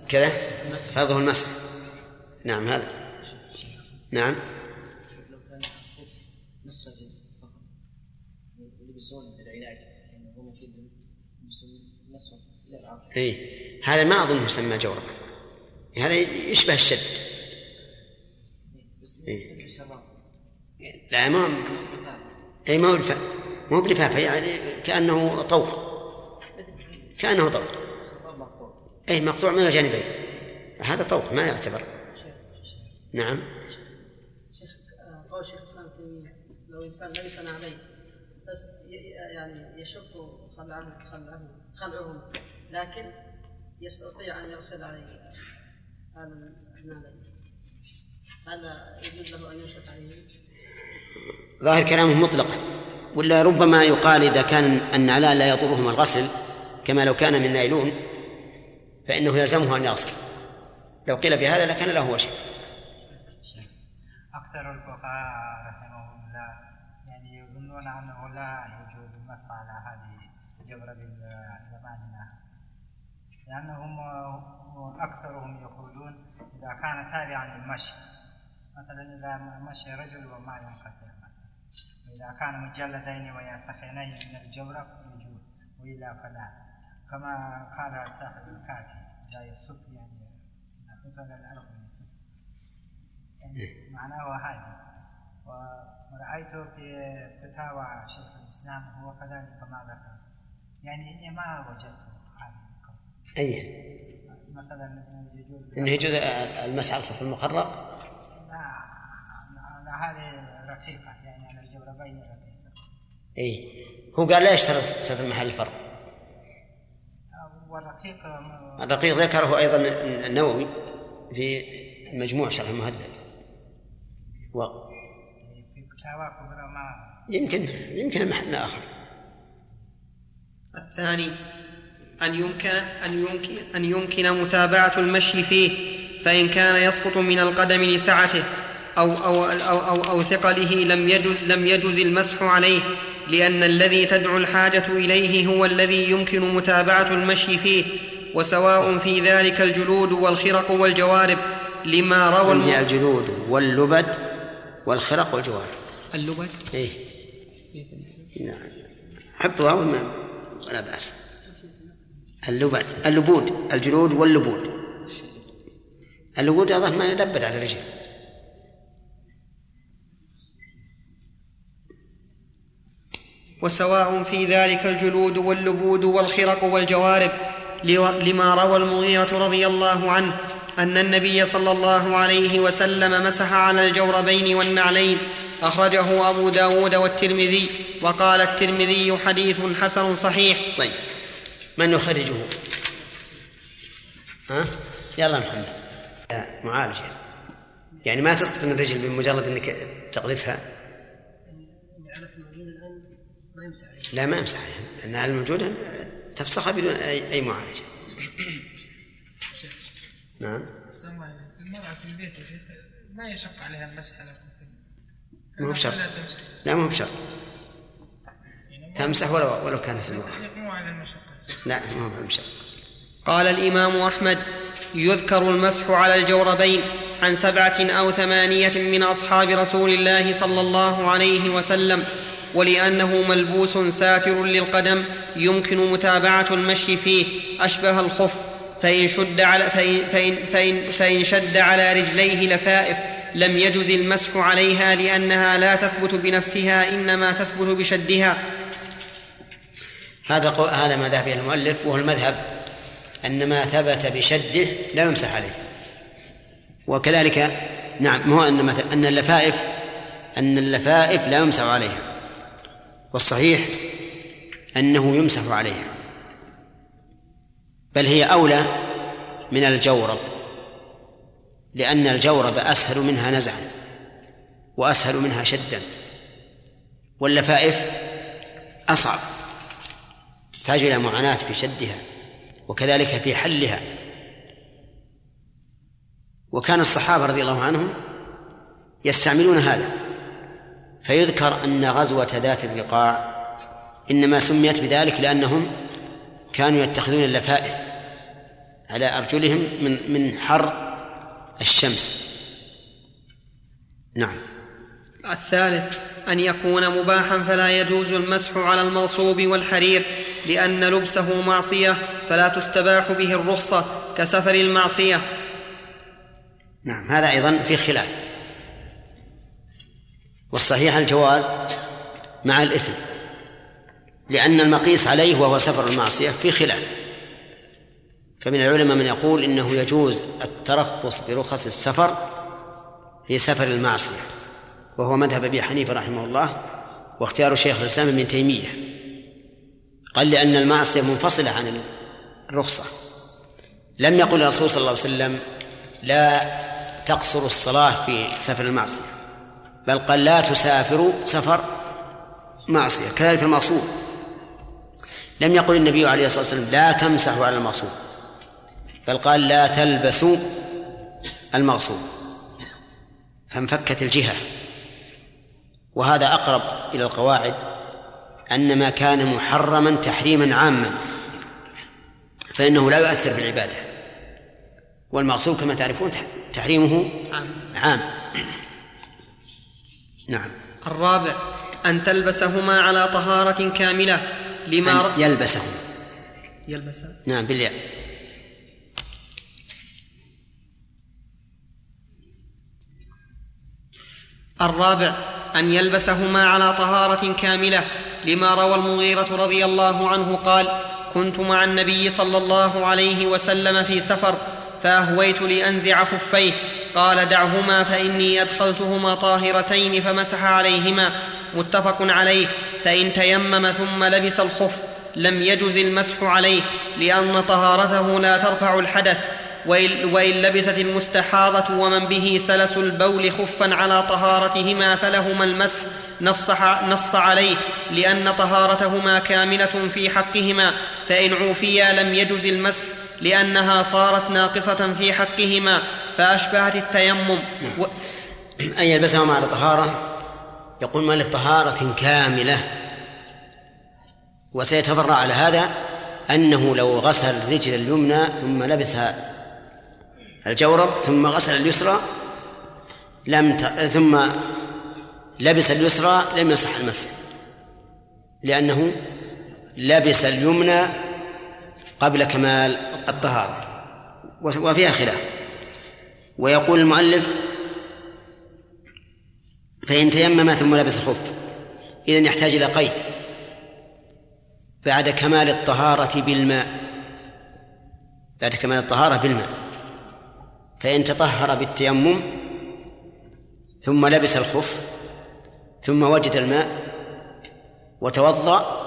كذا، فرضه المسح. نعم هذا نعم. هذا ما أظنه يسمى جوربا، هذا يشبه الشد. إيه؟ لا ما هو لفاف، ما هو بلفافة، يعني كأنه طوق، كأنه طوق، أي مقطوع من الجانبين، هذا طوق ما يعتبر. نعم شيخ قول شيخ الإسلام تيمية لو إنسان لبس نعلين بس يعني يشق خلعهم لكن يستطيع أن يغسل عليه هذا النعلين، هذا يجوز له أن يمسح عليه؟ ظاهر كلامه مطلقا، ولا ربما يقال إذا كان النعلان لا يضرهما الغسل كما لو كان من نايلون فإنه يلزمه أن يغسل، لو قيل بهذا لكان له وجه. أكثر الفقهاء رحمهم الله يعني يظنون أنه لا يجوز المسح على هذه الجورب زماننا، لأنهم أكثرهم يقولون إذا كان تابعا للمشي، مثلا إذا مشي رجل وما ينقطع، إذا كان مجلدين وينسخنين من الجورب يجوز وإلا فلا، كما قال صاحب الكافي لا يصف يعني قبل الأرض يصف، يعني معناه هذا. ورأيت في فتاوى شيخ الإسلام هو كذلك ما ذكر، يعني إني ما وجدته أي مثلا إنه يجوز المسح الخف المخرق. لا هذه رفيقة يعني على الجوربين رفيقة. أي هو قال لا يشترط ستر محل الفرق. والرقيق الرقيق ذكره أيضا النووي في المجموع شرح المهذب. يمكن المحل آخر. الثاني أن يمكن متابعة المشي فيه، فإن كان يسقط من القدم لسعته أو ثقله لم يجز المسح عليه، لأن الذي تدعو الحاجة إليه هو الذي يمكن متابعة المشي فيه، وسواء في ذلك الجلود والخرق والجوارب، لما روى الجلود واللبد والخرق والجوارب. اللبد إيه نعم حبطها ولا بأس. اللبود الجلود واللبود. اللبود أظهر ما يلبد على الرجل. وسواء في ذلك الجلود واللبود والخرق والجوارب، لما روى المغيرة رضي الله عنه أن النبي صلى الله عليه وسلم مسح على الجوربين والنعلين، أخرجه أبو داود والترمذي، وقال الترمذي حديث حسن صحيح. طيب من يخرجه؟ يلا محمد معالجة، يعني ما تسقط من الرجل بمجرد أنك تقذفها. لا ما أمسح عليها، النعل الموجودة تفسخها بدون أي معالجة. نعم المرأة في البيت ما يشق عليها المسح. ما هو بشرط، لا ما هو بشرط تمسح ولو كانت المرأة. لا ما هو بشرط. قال الإمام أحمد يذكر المسح على الجوربين عن 7 أو 8 من أصحاب رسول الله صلى الله عليه وسلم، ولأنه ملبوس ساتر للقدم يمكن متابعة المشي فيه أشبه الخف، فإن شد على رجليه لفائف لم يجز المسح عليها، لأنها لا تثبت بنفسها إنما تثبت بشدها. هذا ما ذهب إلى المؤلف، وهو المذهب أن ما ثبت بشده لا يمسح عليه. وكذلك نعم هو أن اللفائف لا يمسح عليها، والصحيح أنه يمسح عليها، بل هي أولى من الجورب، لأن الجورب أسهل منها نزعا وأسهل منها شدا، واللفائف أصعب تحتاج إلى معاناة في شدها وكذلك في حلها. وكان الصحابة رضي الله عنهم يستعملون هذا، فيذكر أن غزوة ذات الرقاع إنما سميت بذلك لأنهم كانوا يتخذون اللفائف على أرجلهم من حر الشمس. نعم. الثالث أن يكون مباحا فلا يجوز المسح على المرصوب والحرير، لأن لبسه معصية فلا تستباح به الرخصة كسفر المعصية. نعم هذا أيضا في خلاف، والصحيح الجواز مع الإثم، لأن المقيس عليه وهو سفر المعصية في خلاف، فمن العلماء من يقول إنه يجوز الترخص برخص السفر في سفر المعصية، وهو مذهب أبي حنيفة رحمه الله واختيار شيخ الإسلام ابن تيمية. قال لأن المعصية منفصلة عن الرخصة، لم يقل الرسول صلى الله عليه وسلم لا تقصر الصلاة في سفر المعصية، بل قال لا تسافر سفر معصية، كذلك المعصوب. لم يقل النبي عليه الصلاة والسلام لا تمسحوا على المغصوب، بل قال لا تلبسوا المغصوب، فانفكت الجهة. وهذا أقرب إلى القواعد، أن ما كان محرما تحريما عاما فإنه لا يؤثر بالعبادة، والمغصوب كما تعرفون تحريمه عام. نعم. الرابع أن تلبسهما على طهارة كاملة، لما يلبسه نعم بالياء. الرابع أن يلبسهما على طهارة كاملة، لما روى المغيرة رضي الله عنه قال: كنت مع النبي صلى الله عليه وسلم في سفر فأهويت لأنزع خفيه، قال: دعهما فإني أدخلتهما طاهرتين، فمسح عليهما. متفق عليه. فإن تيمم ثم لبس الخف لم يجز المسح عليه، لأن طهارته لا ترفع الحدث. وإن لبست المستحاضة ومن به سلس البول خفا على طهارتهما فلهما المسح، نص عليه، لأن طهارتهما كاملة في حقهما. فإن عوفيا لم يجز المسح، لأنها صارت ناقصة في حقهما فأشبهت التيمم. أن يلبسهما على طهارة، يقول مالك طهارة كاملة، وسيتفرع على هذا أنه لو غسل الرجل اليمنى ثم لبسها الجورب ثم غسل اليسرى ثم لبس اليسرى لم يصح المسح، لأنه لبس اليمنى قبل كمال الطهارة، وفيها خلاف. ويقول المؤلف: فإن تيمم ثم لبس الخف، إذن يحتاج إلى قيد بعد كمال الطهارة بالماء، بعد كمال الطهارة بالماء. فإن تطهر بالتيمم ثم لبس الخف ثم وجد الماء وتوضأ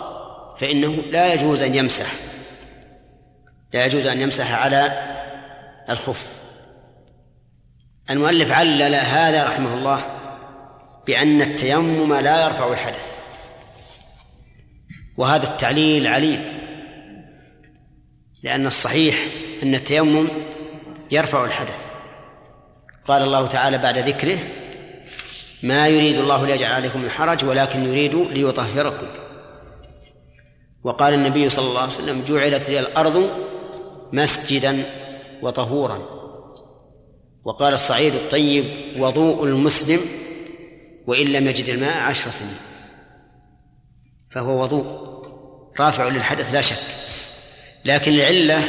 فإنه لا يجوز أن يمسح، لا يجوز أن يمسح على الخف. المؤلف علل هذا رحمه الله بأن التيمم لا يرفع الحدث، وهذا التعليل عليل، لأن الصحيح أن التيمم يرفع الحدث. قال الله تعالى بعد ذكره: ما يريد الله ليجعل عليكم من حرج ولكن يريد ليطهركم. وقال النبي صلى الله عليه وسلم: جعلت لي الأرض مسجدا وطهورا. وقال الصعيد الطيب: وضوء المسلم وإن لم يجد الماء 10 سنين. فهو وضوء رافع للحدث لا شك، لكن العلة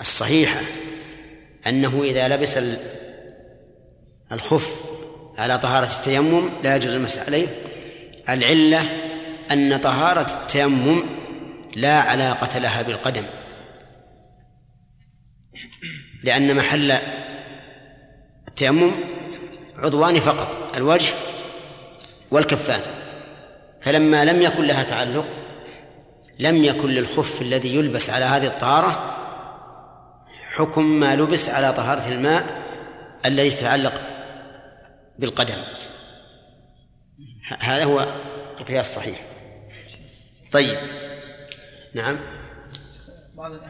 الصحيحة أنه إذا لبس الخف على طهارة التيمم لا يجوز المسح عليه. العلة أن طهارة التيمم لا علاقة لها بالقدم، لأن محل التيمم عضوان فقط: الوجه والكفان، فلما لم يكن لها تعلق لم يكن للخف الذي يلبس على هذه الطهارة حكم ما لبس على طهارة الماء الذي يتعلق بالقدم. هذا هو القياس الصحيح. طيب، نعم. بعض أهل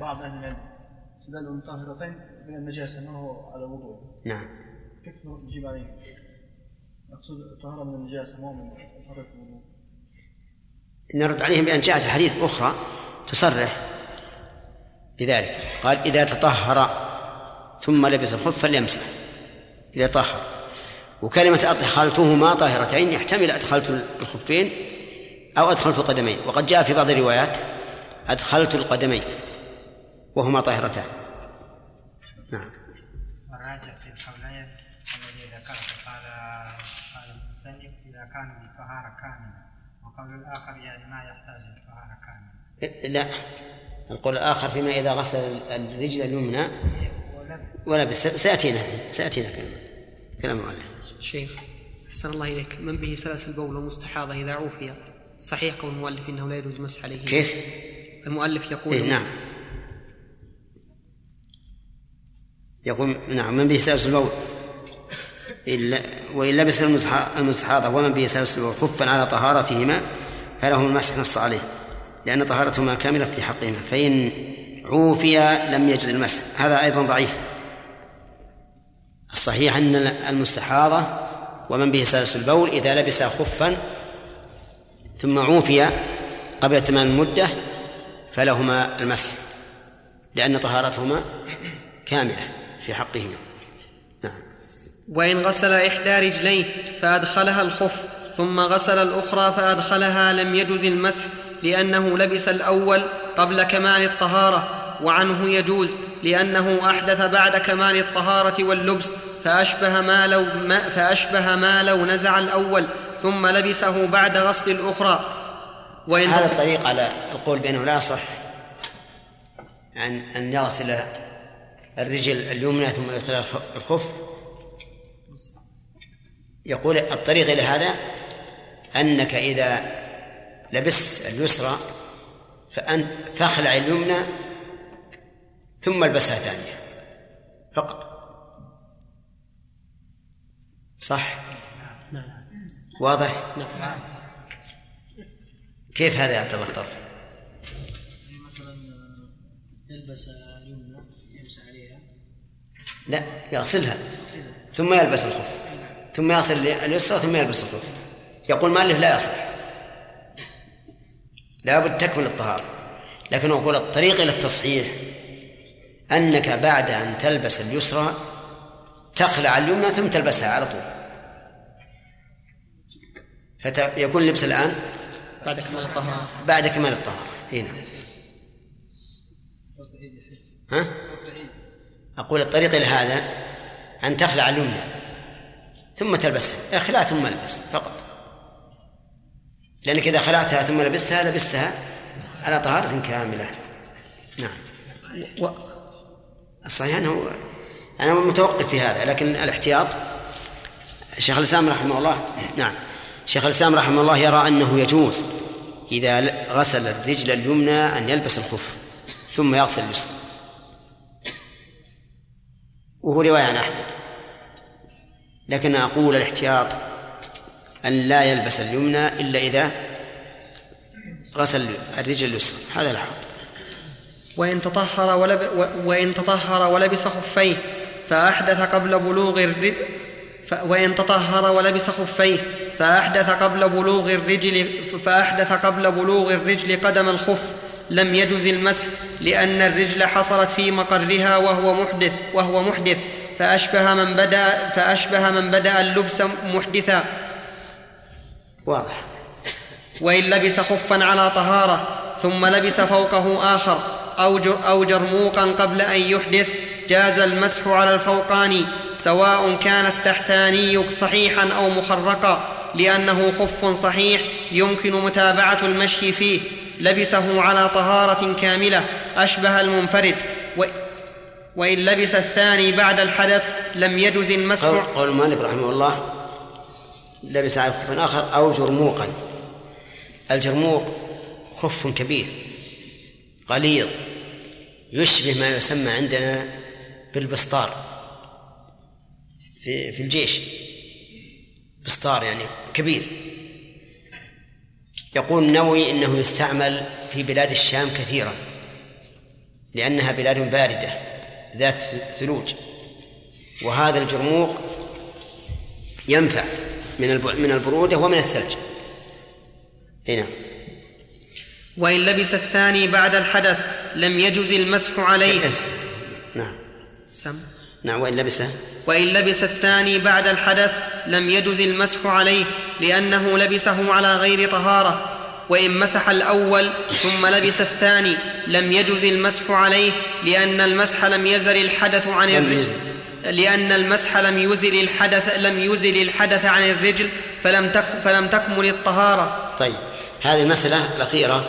العلم استدلوا طاهرتين من النجاسة ما هو على وضوء. نعم. كيف نجيب عليه؟ أقصد طهارة من النجاسة ما هو من طهارة الوضوء. نرد عليهم بأن جاءت حديث أخرى تصرح بذلك. قال: إذا تطهر ثم لبس الخف فليمسح. إذا طهر، وكلمة أدخلتهما طاهرتين يحتمل أدخلت الخفين أو أدخلت القدمين، وقد جاء في بعض الروايات أدخلت القدمين وهما طاهرتان. نعم. وراجع في الحولين الذي ذكرت قال المسلم إذا كان بالطهارة كاملة، وقول الآخر يعني ما يحتاج للطهارة كاملة. لا، القول الآخر فيما إذا غسل الرجل اليمنى ولبس. سأتينا كلام المؤلف. شيخ أحسن الله إليك، من به سلس البول ومستحاضة إذا عوفية، صحيح قول المؤلف إنه لا يجوز مسح عليه؟ كيف؟ المؤلف يقول نعم، من به سلس البول وإن لبس المستحاضة ومن به سلس البول خفا على طهارتهما فلهم المسح، نص عليه، لأن طهارتهما كاملة في حقهما. فإن عوفيا لم يجد المسح، هذا أيضا ضعيف. الصحيح أن المستحاضة ومن به سلس البول إذا لبس خفا ثم عوفيا قبل تمام المدة فلهما المسح، لأن طهارتهما كاملة في حقهما. نعم. وإن غسل إحدى رجليه فأدخلها الخف ثم غسل الأخرى فأدخلها لم يجز المسح، لأنه لبس الأول قبل كمال الطهارة، وعنه يجوز لأنه أحدث بعد كمال الطهارة واللبس، فأشبه ما لو نزع الأول ثم لبسه بعد غسل الأخرى. هذا الطريق على القول بأنه لا صح أن يغسل الرجل اليمنى ثم يغسل الخف. يقول الطريق إلى هذا أنك إذا لبست اليسرى فاخلع اليمنى ثم البسها ثانية فقط. صح؟ واضح؟ كيف هذا يا عبد الله الطرف؟ مثلا يلبس اليمنى يمسح عليها، لا يغسلها ثم يلبس الخف ثم يغسل اليسرى ثم يلبس الخف. يقول مالك لا يصح، لا بد تكمل الطهارة. لكن أقول الطريق إلى التصحيح أنك بعد أن تلبس اليسرى تخلع اليمنى ثم تلبسها على طول، فيكون اللبس الآن بعد كمال الطهارة. بعد كمال الطهارة هنا. ها؟ أقول الطريق إلى هذا أن تخلع اليمنى ثم تلبسها، اخلع ثم البس فقط، لأنك إذا خلعتها ثم لبستها على طهارة كاملة. نعم. الصحيح أنه أنا متوقف في هذا، لكن الاحتياط شيخ الإسلام رحمه الله. نعم، شيخ الإسلام رحمه الله يرى أنه يجوز إذا غسل الرجل اليمنى أن يلبس الخف ثم يغسل اليسرى، وهو رواية عن أحمد. لكن أقول الاحتياط أن لا يلبس اليمنى إلا إذا غسل الرجل اليسرى، هذا الحاط. وإن تطهر ولبس خفيه فأحدث قبل بلوغ الرجل قدم الخف لم يجز المسح، لأن الرجل حصلت في مقرها وهو محدث فأشبه من بدأ اللبس محدثا. واضح. وإن لبس خفا على طهارة ثم لبس فوقه آخر أو جرموقا قبل أن يحدث جاز المسح على الفوقاني، سواء كان التحتاني صحيحا أو مخرقا، لأنه خف صحيح يمكن متابعة المشي فيه، لبسه على طهارة كاملة أشبه المنفرد. وإن لبس الثاني بعد الحدث لم يجز المسح. قول مالك رحمه الله لبس على خف آخر أو جرموقا. الجرموق خف كبير غليظ يشبه ما يسمى عندنا بالبسطار في الجيش، بسطار يعني كبير. يقول النووي إنه يستعمل في بلاد الشام كثيرا لأنها بلاد باردة ذات ثلوج، وهذا الجرموق ينفع من البرودة ومن الثلج. هنا. وإن لبس الثاني بعد الحدث لم يجز المسح عليه. نعم. وإن لبس الثاني بعد الحدث لم يجز المسح عليه، لأنه لبسه على غير طهارة. وإن مسح الأول ثم لبس الثاني لم يجز المسح عليه، لأن المسح لم يزل الحدث عن الرجل. لأن المسح لم يزل الحدث عن الرجل فلم تكمل الطهارة. طيب، هذه المسألة الأخيرة،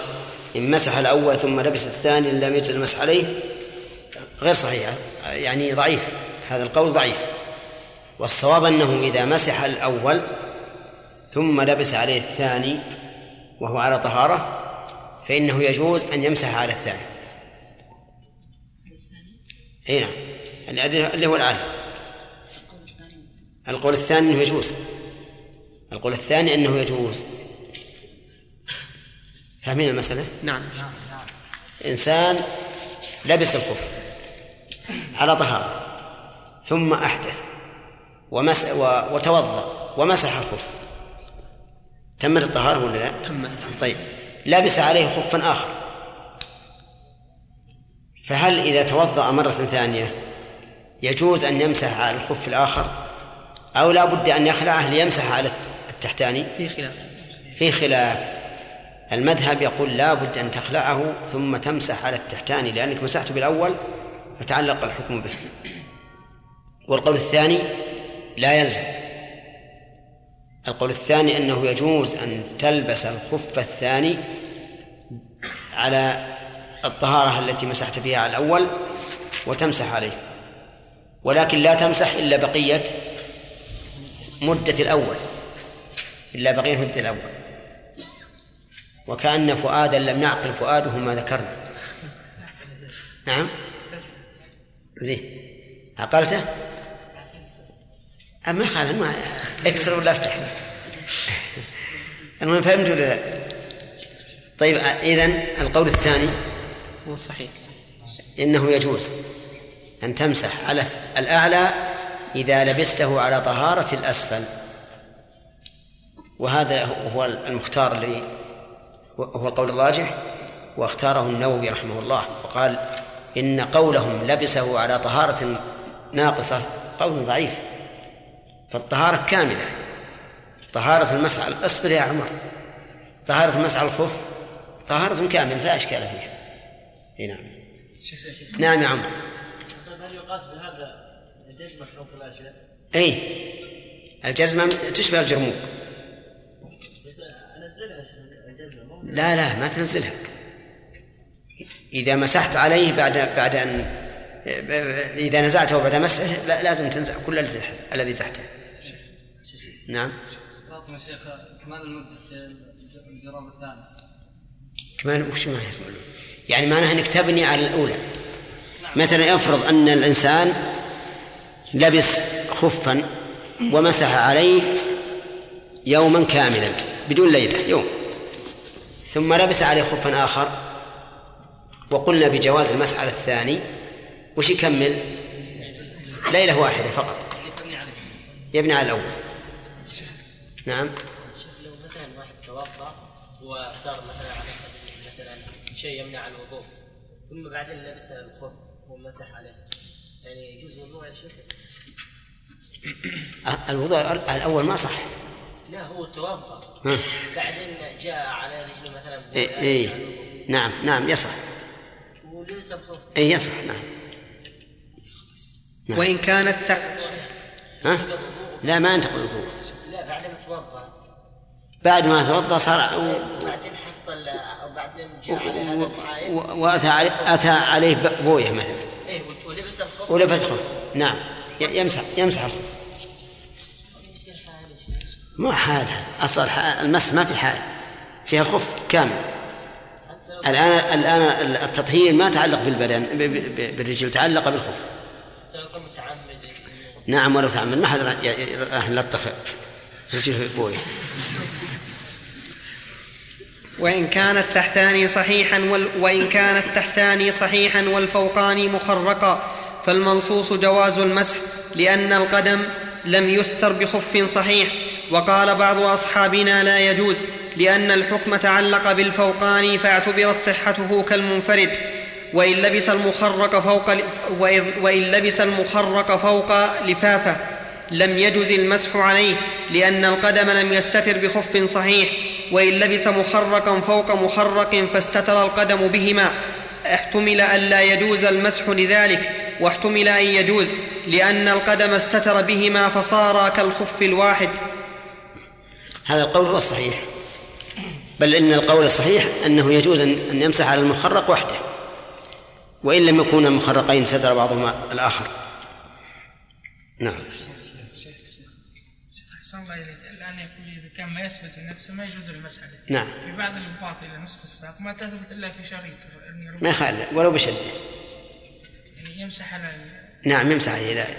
إن مسح الأول ثم لبس الثاني لم يجز المسح عليه، غير صحيح، يعني ضعيف، هذا القول ضعيف. والصواب أنه إذا مسح الأول ثم لبس عليه الثاني وهو على طهارة فإنه يجوز أن يمسح على الثاني. هنا اللي هو العالم. القول الثاني أنه يجوز. فاهمين المسألة؟ نعم. إنسان لبس الخف على طهارة ثم أحدث وتوضأ ومسح الخف، تمت الطهارة ولا لا؟ تمت. طيب، لبس عليه خفا آخر، فهل إذا توضأ مرة ثانية يجوز أن يمسح على الخف الآخر أو لا بد أن يخلعه ليمسح على التحتاني؟ في خلاف. المذهب يقول لا بد أن تخلعه ثم تمسح على التحتاني، لأنك مسحت بالأول فتعلق الحكم به. والقول الثاني لا يلزم. القول الثاني أنه يجوز أن تلبس الخف الثاني على الطهارة التي مسحت بها على الأول وتمسح عليه، ولكن لا تمسح إلا بقية مدة الأول، وكأن فؤادا لم يعقل فؤاده ما ذكرنا. نعم زين عقلته أما خالد ما أكسر ولا أفتح. المهم فهمت ولا لا؟ طيب إذن القول الثاني هو صحيح، إنه يجوز أن تمسح على الأعلى إذا لبسته على طهارة الأسفل، وهذا هو المختار الذي هو القول الراجح، واختاره النووي رحمه الله وقال إن قولهم لبسه على طهارة ناقصة قول ضعيف، فالطهارة كاملة، طهارة المسعى الأسفل يا عمر، طهارة المسعى الخف طهارة كاملة لا أشكال فيها. نعم نعم يا عمر. هل يقاس بهذا الجزمة حروق الأشياء؟ أي الجزمة تشبه الجرموق. بس أنزلها الجزمة؟ لا لا ما تنزلها، إذا مسحت عليه بعد أن إذا نزعته بعد مسحه لا لازم تنزع كل الذي تحته. نعم. استطعتم شيخ كمال المدة الجرام الثاني. كمال وش ما يقولون؟ يعني معناها أنك تبني على الأولى. مثلا افرض أن الإنسان لبس خفا ومسح عليه يوما كاملا بدون ليلة يوم، ثم لبس عليه خفا آخر وقلنا بجواز المسح على الثاني، وش يكمل؟ ليلة واحدة فقط يبني على الأول. نعم. لو مثلا واحد توضأ وصار مثلا شيء يمنع الوضوء ثم بعدين لبس الخف ومسح عليه، يعني يجوز الوضوء يا شيخ؟ الوضوء الأول ما صح. لا هو توضأ بعدين جاء على رجله مثلا إيه. نعم نعم يصح ولبس الخف. اي يصح. نعم. وإن كانت لا ما انتقل الوضوء، لا بعد ما توضأ صار بعدين حط بعدين جاء على هذا المعايير وأتى عليه بويه مثلا ولبس الخف نعم يمسح الخف. ما حالها أصل المس ما في حال، فيها الخف كامل. الآن التطهير ما تعلق بالبدن بالرجل، تعلق بالخف. نعم ولا تعمد ما حد راح نلطخ رجله بويه. وإن كانت تحتاني صحيحا والفوقاني مخرقا فالمنصوص جواز المسح، لأن القدم لم يستر بخف صحيح. وقال بعض أصحابنا لا يجوز لأن الحكم تعلق بالفوقاني فاعتبرت صحته كالمنفرد، وإن لبس المخرق فوق لفافة لم يجز المسح عليه لأن القدم لم يستتر بخف صحيح، وإن لبس مخرقا فوق مخرق فاستتر القدم بهما احتمل أن لا يجوز المسح لذلك، واحتمل أن يجوز لأن القدم استتر بهما فصار كالخف الواحد. هذا القول هو الصحيح، بل إن القول الصحيح أنه يجوز أن يمسح على المخرق وحده وإن لم يكون المخرقين ستر بعضهما الآخر. نعم. الآن يقول لي بكم ما يثبت لنفسه ما يجوز المسح عليه. نعم. في بعض النقاط إلى نصف الساق ما تثبت إلا في شريط. ما يخالف ولو بشدة. يعني يمسح على. نعم يمسح عليه إذا. ما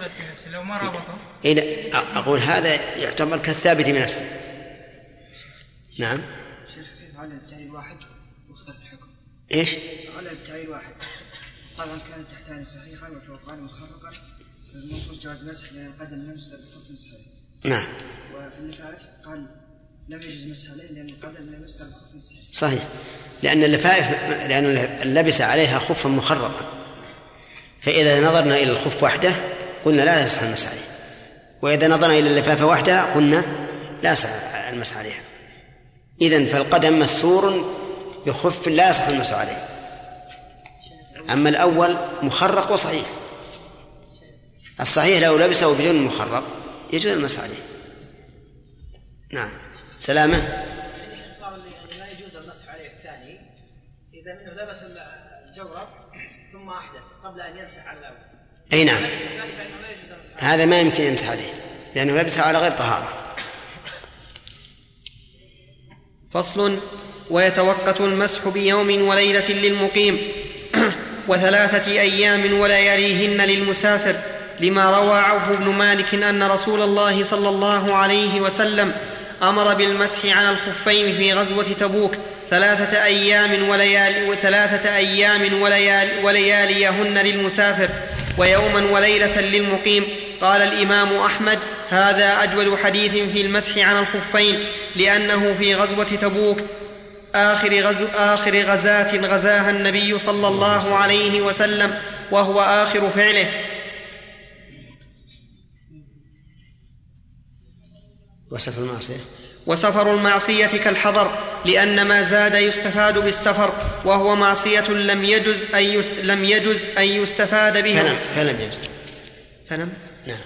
ثبت لنفسه لو ما رابطه. إيه أقول هذا يعتبر كالثابت بنفسه. نعم. شيخ كيف على التعليل واحد واختلف الحكم؟ إيش؟ على التعليل واحد. قال إن كانت تحتاني صحيحة والفوقاني مخرقة فالمنصوص جواز مسح لأن القدم لم يستتر بخف صحيح. نعم. وفي اللفائف قال لم يجوز مسح عليه لأن القدم لم يستتر بخف صحيح. صحيح، لأن اللفائف لأن اللبس عليها خفا مخرقا، فإذا نظرنا إلى الخف وحده قلنا لا يصح المسح عليه، وإذا نظرنا إلى اللفافة وحده قلنا لا يصح المسح عليها. إذن فالقدم مسور بخف لا يصح المسح عليه، أما الأول مخرق وصحيح. الصحيح لو لبسه بدون مخرب يجوز المسح عليه. نعم. سلامه. اللي لا يجوز المسح عليه الثاني إذا منه لبس الجورب ثم أحدث قبل أن يمسح على الأول. أي نعم. هذا ما يمكن يمسح عليه لأنه لبسه على غير طهارة. فصل. ويتوقت المسح بيوم وليلة للمقيم وثلاثة أيام ولا يليهن للمسافر، لما روى عوف بن مالك أن رسول الله صلى الله عليه وسلم أمر بالمسح على الخفين في غزوة تبوك 3 أيام ولياليهن للمسافر ويوما وليلة للمقيم. قال الإمام أحمد: هذا أجود حديث في المسح على الخفين، لأنه في غزوة تبوك آخر غزاة غزاها النبي صلى الله عليه وسلم، وهو آخر فعله. وسفر المعصية. وسفر المعصية كالحضر، لأن ما زاد يستفاد بالسفر، وهو معصية لم يجز أن يستفاد بها. فلم يجز. نعم.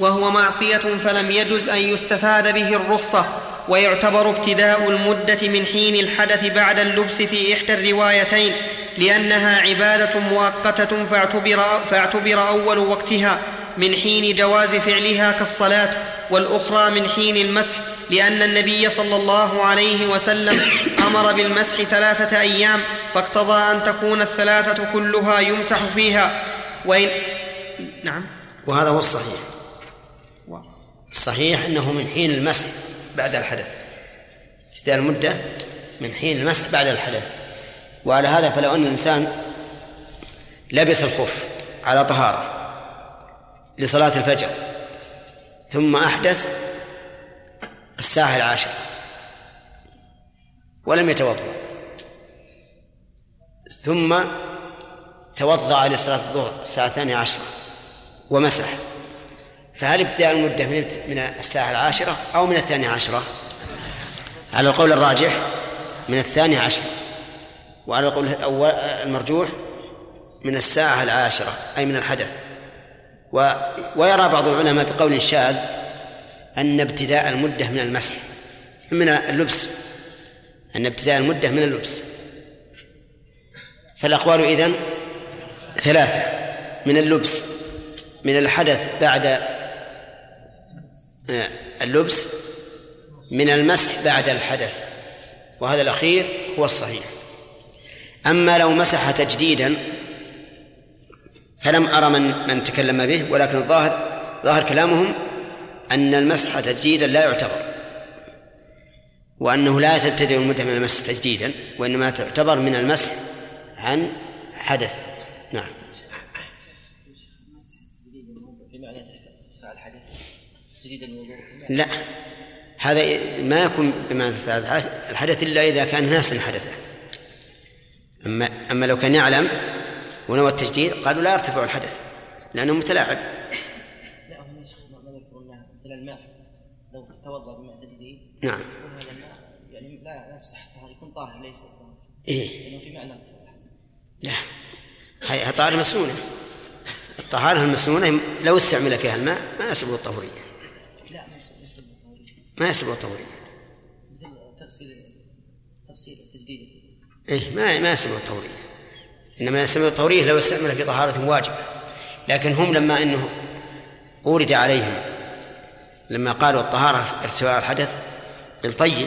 وهو معصية فلم يجز أن يستفاد به الرخصة، ويعتبر ابتداء المدة من حين الحدث بعد اللبس في إحدى الروايتين، لأنها عبادة مؤقتة فاعتبر أول وقتها من حين جواز فعلها كالصلاة، والأخرى من حين المسح، لأن النبي صلى الله عليه وسلم أمر بالمسح 3 أيام فاقتضى أن تكون ال3 كلها يمسح فيها. نعم. وهذا هو الصحيح. الصحيح أنه من حين المسح بعد الحدث، ابتداء المدة من حين المسح بعد الحدث. وعلى هذا فلو أن الإنسان لبس الخف على طهارة لصلاة الفجر ثم أحدث الساعة 10 ولم يتوضأ ثم توضأ لصلاة الظهر الساعة 12 ومسح، فهل ابتداء المدة من الساعة 10 أو من 12؟ على القول الراجح من 12، وعلى القول المرجوح من 10 أي من الحدث. ويرى بعض العلماء بقول شاذ أن ابتداء المدة من المسح من اللبس، أن ابتداء المدة من اللبس. فالأقوال إذن 3: من اللبس، من الحدث بعد اللبس، من المسح بعد الحدث، وهذا الأخير هو الصحيح. أما لو مسح تجديدا فلم أرى من تكلم به، ولكن ظاهر كلامهم أن المسح تجديدا لا يعتبر، وأنه لا تبتدئ المدة من المسح تجديدا، وإنما تعتبر من المسح عن حدث. نعم. لا، هذا ما يكون بمعنى الحدث إلا إذا كان ناسا حدثه. أما لو كان يعلم ونوى التجديد قالوا لا يرتفع الحدث لأنه متلاعب. لا، هم يقولون مثل الماء لو توضأ بماء تجديد. نعم. هذا الماء يعني لا صحة، يكون طاهر ليس. إيه. في معنى. لا، هي طاهر مسنونة. الطهارة المسنونة لو استعمل فيها الماء ما يسبب الطهورية. لا، ما يسبب الطهورية. مثل تغسيل التجديد. إيه، ما يسبب الطهورية، إنما يسبب الطهورية لو استعمل في طهارة واجبة. لكن هم لما أنه أورد عليهم لما قالوا الطهارة ارتفاع الحدث بالطيب،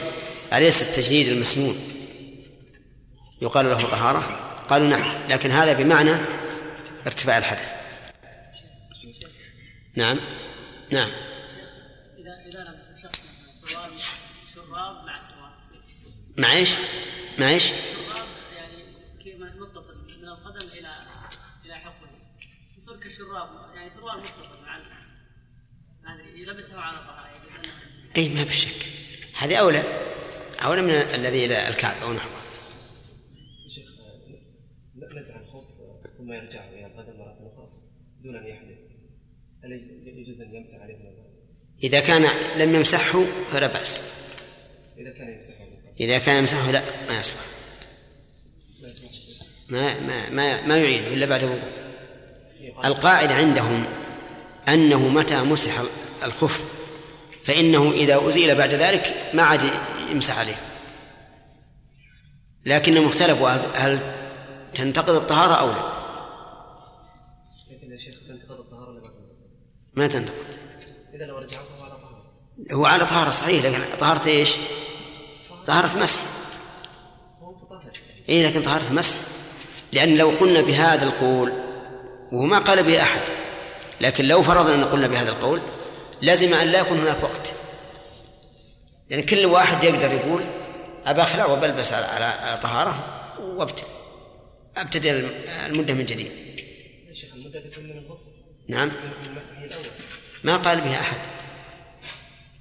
أليس التجديد المسنون يقال له طهارة؟ قالوا نعم، لكن هذا بمعنى ارتفاع الحدث. نعم. إذا لبس شخص سوار شراب مع سوار معيش شراب يعني سيما متصل من القدم إلى حقه، يصير كشراب يعني سوار متصل مع يلبسه على طهارة. أي ما بالشك، هذه أولى من الذي إلى الكعب أو نحوه. شيخ نزع الخوف ثم يرجع إلى القدم مرة أخرى دون أن يحدث، يجوز أن يمسح عليه؟ إذا كان لم يمسحه فلا بأس، إذا كان يمسحه لا ما يصلح. ما يعينه إلا بعد وضوء. القاعدة عندهم أنه متى مسح الخف فإنه إذا أزيل بعد ذلك ما عاد يمسح عليه، لكنهم اختلفوا هل تنتقض الطهارة أو لا. لكن يا شيخ تنتقض الطهارة ولا ما تنتقض؟ إذا لو رجعت هو على طهارة، هو على طهارة صحيح، لكن طهارة إيش؟ طهارة مسح. إيه لكن طهارة مسح، لأن لو قلنا بهذا القول وهو ما قال به أحد، لكن لو فرضنا أن قلنا بهذا القول لازم أن لا يكون هناك وقت، يعني كل واحد يقدر يقول أبا أخلع وبلبس على طهارة وأبتدي المدة من جديد. يا شيخ المدة تكون من الغسل؟ نعم، من المسح الأول. ما قال بها أحد،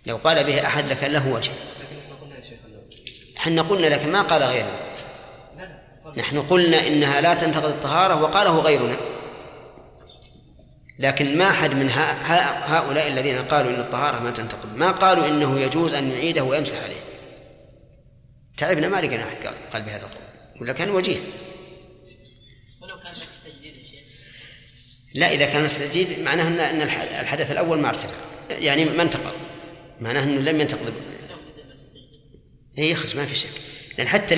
لو قال بها أحد لكان له وجه. لكن نحن قلنا يا شيخ حنا قلنا لكن ما قال غيرنا. نحن قلنا إنها لا تنتقض الطهارة وقاله غيرنا، لكن ما أحد من هؤلاء الذين قالوا إن الطهارة ما تنتقض ما قالوا إنه يجوز أن يعيده ويمسح عليه. تعبنا ما لقينا أحد قال بهذا القول، ولا كان وجيه. ولو كان مسح تجديد يا شيخ؟ لا، إذا كان مسح تجديد معناه أن الحدث الأول ما ارتفع، يعني ما انتقض، معناه أنه لم ينتقض. إيه يخرج ما في شك، لأن حتى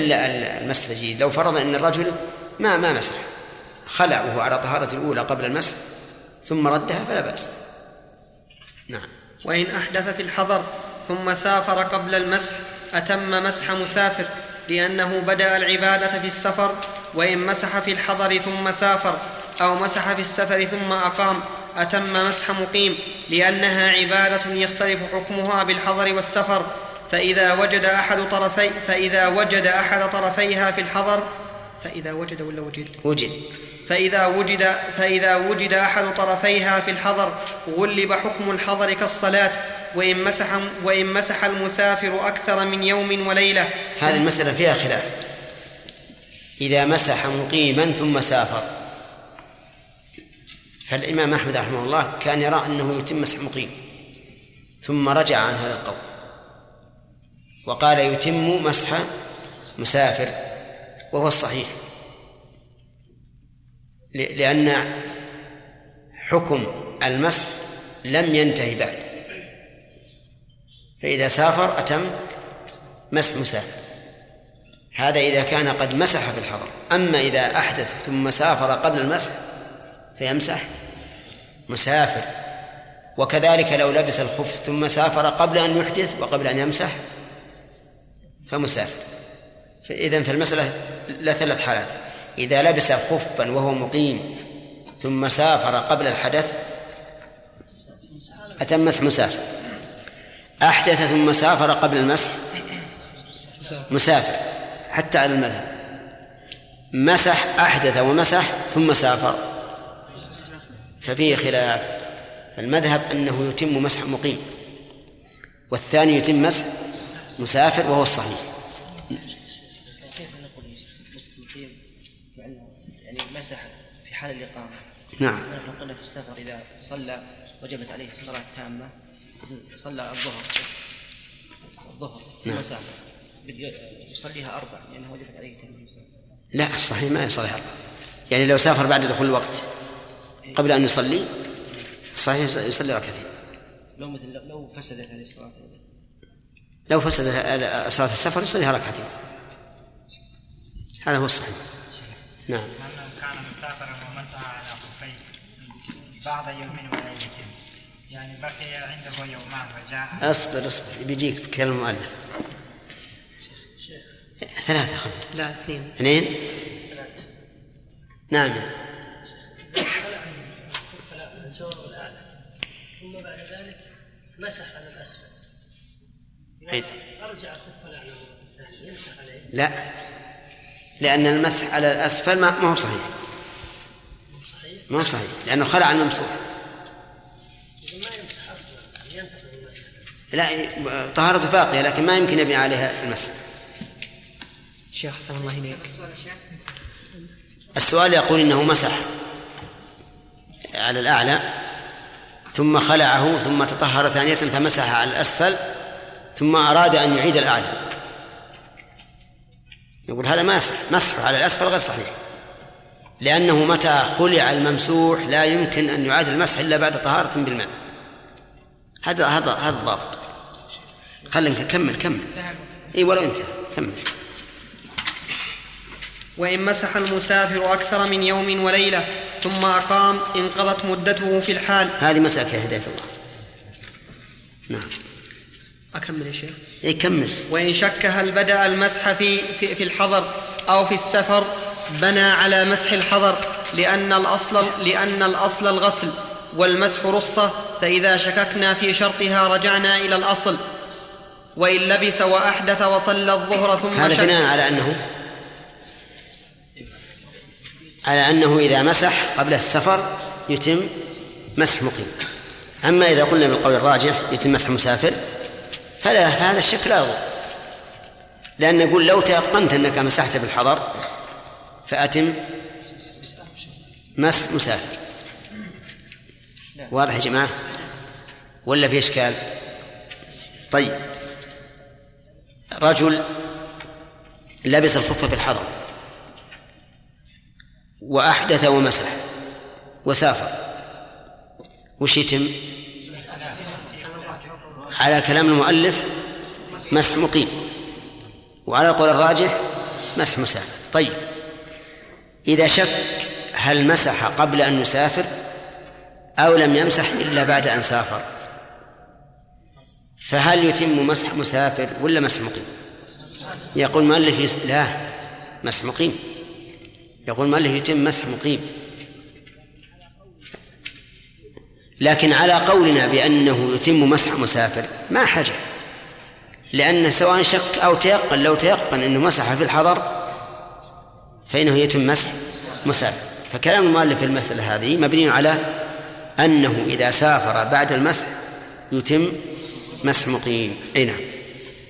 المسح تجديد لو فرض أن الرجل ما مسح، خلع وهو على طهارة الأولى قبل المسح ثم ردها فلا بأس. نعم. وإن أحدث في الحضر ثم سافر قبل المسح أتم مسح مسافر، لأنه بدأ العبادة في السفر. وإن مسح في الحضر ثم سافر أو مسح في السفر ثم أقام أتم مسح مقيم، لأنها عبادة يختلف حكمها بالحضر والسفر. فإذا وجد أحد طرفيها في الحضر، فإذا وجد أحد طرفيها في الحضر غلب حكم الحضر كالصلاة. وإن مسح المسافر أكثر من يوم وليلة. هذه المسألة فيها خلاف. إذا مسح مقيما ثم سافر، فالإمام أحمد رحمه الله كان يرى أنه يتم مسح مقيم، ثم رجع عن هذا القول وقال يتم مسح مسافر، وهو الصحيح، لأن حكم المسح لم ينتهي بعد، فإذا سافر أتم مسح مسافر. هذا إذا كان قد مسح في الحضر. أما إذا أحدث ثم سافر قبل المسح فيمسح مسافر. وكذلك لو لبس الخف ثم سافر قبل أن يحدث وقبل أن يمسح فمسافر. إذن فالمسألة لا ثلاث حالات: إذا لبس خفا وهو مقيم ثم سافر قبل الحدث أتم مسح مسافر، أحدث ثم سافر قبل المسح مسافر حتى على المذهب، مسح أحدث ومسح ثم سافر ففيه خلاف. المذهب أنه يتم مسح مقيم، والثاني يتم مسح مسافر وهو الصحيح. مسح في حال الإقامة. نعم. نحن قلنا في السفر إذا صلى وجبت عليه الصلاة التامة، صلى الظهر نعم. مسافر يصليها 4 لأنها وجبت عليه التامة. لا الصحيح ما يصليها 4، يعني لو سافر بعد دخول الوقت قبل أن يصلي الصحيح يصلي ركعتين. لو فسدت هذه الصلاة، لو فسد صلاة السفر يصليها ركعتين، هذا هو الصحيح. نعم. سافر ومسح على خفيه بعد يومين وليلة، يعني بقي عنده يومان وجاء. اصبر بيجيك كلام المؤلف. ثلاثة خمس. لا 2. نعم. الجور الأعلى ثم بعد ذلك مسح على الأسفل. أرجع خف الأعلى يمسح عليه. لا، لأن المسح على الأسفل ما هو صحيح. ما صحيح، لأنه خلع عن الممسوح. لا طهارة باقية، لكن ما يمكن يبني عليها المسح. شيخ صلى الله عليه. السؤال يقول إنه مسح على الأعلى ثم خلعه ثم تطهر ثانية فمسح على الأسفل ثم أراد أن يعيد الأعلى. يقول هذا مسح على الأسفل غير صحيح، لأنه متى خلع الممسوح لا يمكن أن يعاد المسح إلا بعد طهارة بالماء. هذا الضابط. خلينا كمل. إيه ولا أنت كمل. وإن مسح المسافر أكثر من يوم وليلة ثم أقام انقضت مدته في الحال. هذه مسألة هداية الله. نعم. أكمل يا شيخ. إيه كمل. وإن شك هل بدأ المسح في الحضر أو في السفر بنى على مسح الحضر، لأن الأصل الغسل والمسح رخصة، فإذا شككنا في شرطها رجعنا إلى الأصل. وإن لبس وأحدث وصلى الظهر ثم هذا شك. هذا بناء على أنه إذا مسح قبل السفر يتم مسح مقيم. أما إذا قلنا بالقول الراجح يتم مسح مسافر فلا، هذا الشك لا يضر، لأن نقول لو تيقنت أنك مسحت بالحضر فأتم مسح مسافر. واضح يا جماعة ولا في إشكال؟ طيب، رجل لبس الخفة في الحضر وأحدث ومسح وسافر، وش يتم؟ على كلام المؤلف مسح مقيم، وعلى القول الراجح مسح مسافر. طيب، إذا شك هل مسح قبل أن يسافر أو لم يمسح إلا بعد أن سافر، فهل يتم مسح مسافر ولا مسح مقيم؟ يقول المؤلف لا، مسح مقيم. يقول المؤلف يتم مسح مقيم، لكن على قولنا بأنه يتم مسح مسافر ما حاجة، لأن سواء شك أو تيقن، لو تيقن أنه مسح في الحضر فإنه يتم مسح مسافر. فكلام المؤلف في المسألة هذه مبني على أنه إذا سافر بعد المسح يتم مسح مقيم. أي نعم.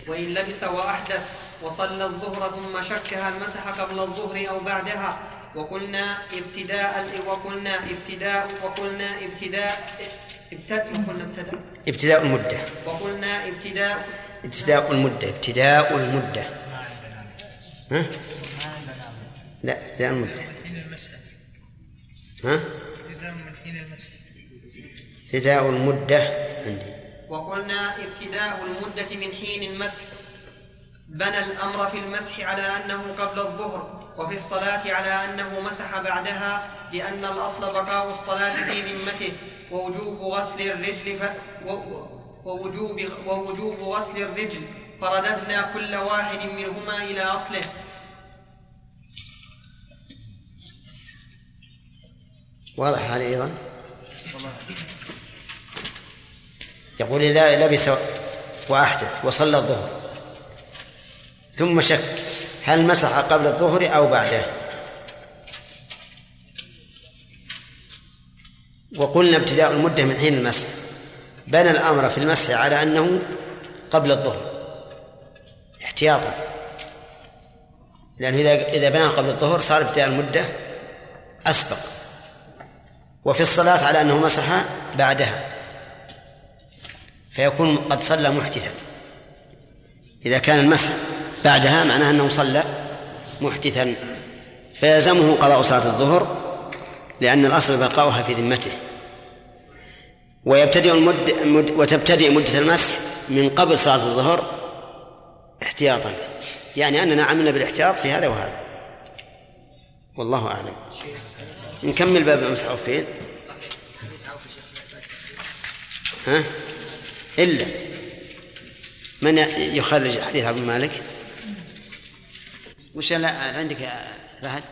وإن لبس وأحدث وصلى الظهر ثم شك هل مسح قبل الظهر أو بعدها، وقلنا ابتداء المدة. ها؟ لا، ابتداء المدة. ها؟ ابتداء المدة عندي. وقلنا ابتداء المدة من حين المسح. بنى الأمر في المسح على أنه قبل الظهر، وفي الصلاة على أنه مسح بعدها، لأن الأصل بقاء الصلاة في ذمته ووجوب غسل الرجل، فرددنا كل واحد منهما إلى أصله. واضح هذا أيضا. يقول إذا لبس وأحدث وصلى الظهر ثم شك هل مسح قبل الظهر أو بعده، وقلنا ابتداء المدة من حين المسح. بنى الأمر في المسح على أنه قبل الظهر احتياطا، لأنه إذا بنى قبل الظهر صار ابتداء المدة أسبق. وفي الصلاة على أنه مسح بعدها، فيكون قد صلى محدثا. إذا كان المسح بعدها معناه أنه صلى محدثا، فيلزمه قضاء صلاة الظهر لأن الأصل بقاؤها في ذمته. وتبتدئ مدة المسح من قبل صلاة الظهر احتياطا، يعني أننا عملنا بالاحتياط في هذا وهذا. والله أعلم. نكمل باب المسح فين؟ ها؟ إلا من يخرج حديث عبد المالك. وش عندك يا فهد؟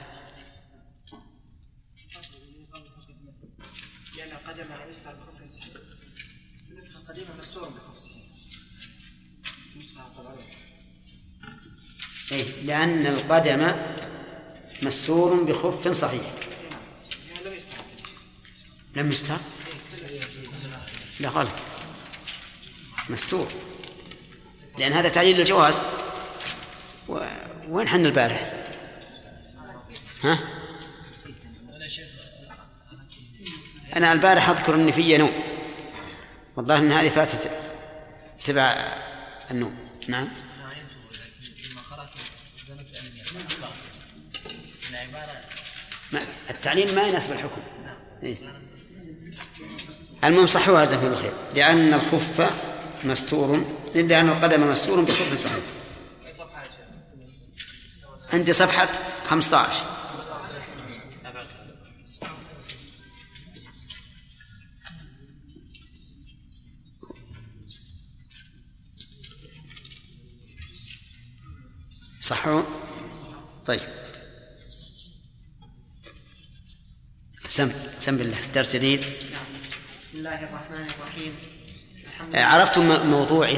لأن القدم على نسخة الخفص، النسخة القديمة مستورة بالخفص، النسخة الطبيعية. إيه، لأن القدم مستور بخف صحيح. لم يستر؟ لا، غلط. مستور، لأن هذا تعليل للجواز. وين حن البارح؟ ها؟ أنا البارح أذكر أني في نوم، والله أن هذه فاتت تبع النوم. نعم. التعليم ما يناسب الحكم. المهم صحوها جزاكم الله خير، لأن الخف مستور، لأن القدم مستور بخف صحيح. عندي صفحة 15. صحوا؟ طيب سم بالله درس جديد. بسم الله الرحمن الرحيم. عرفتم موضوع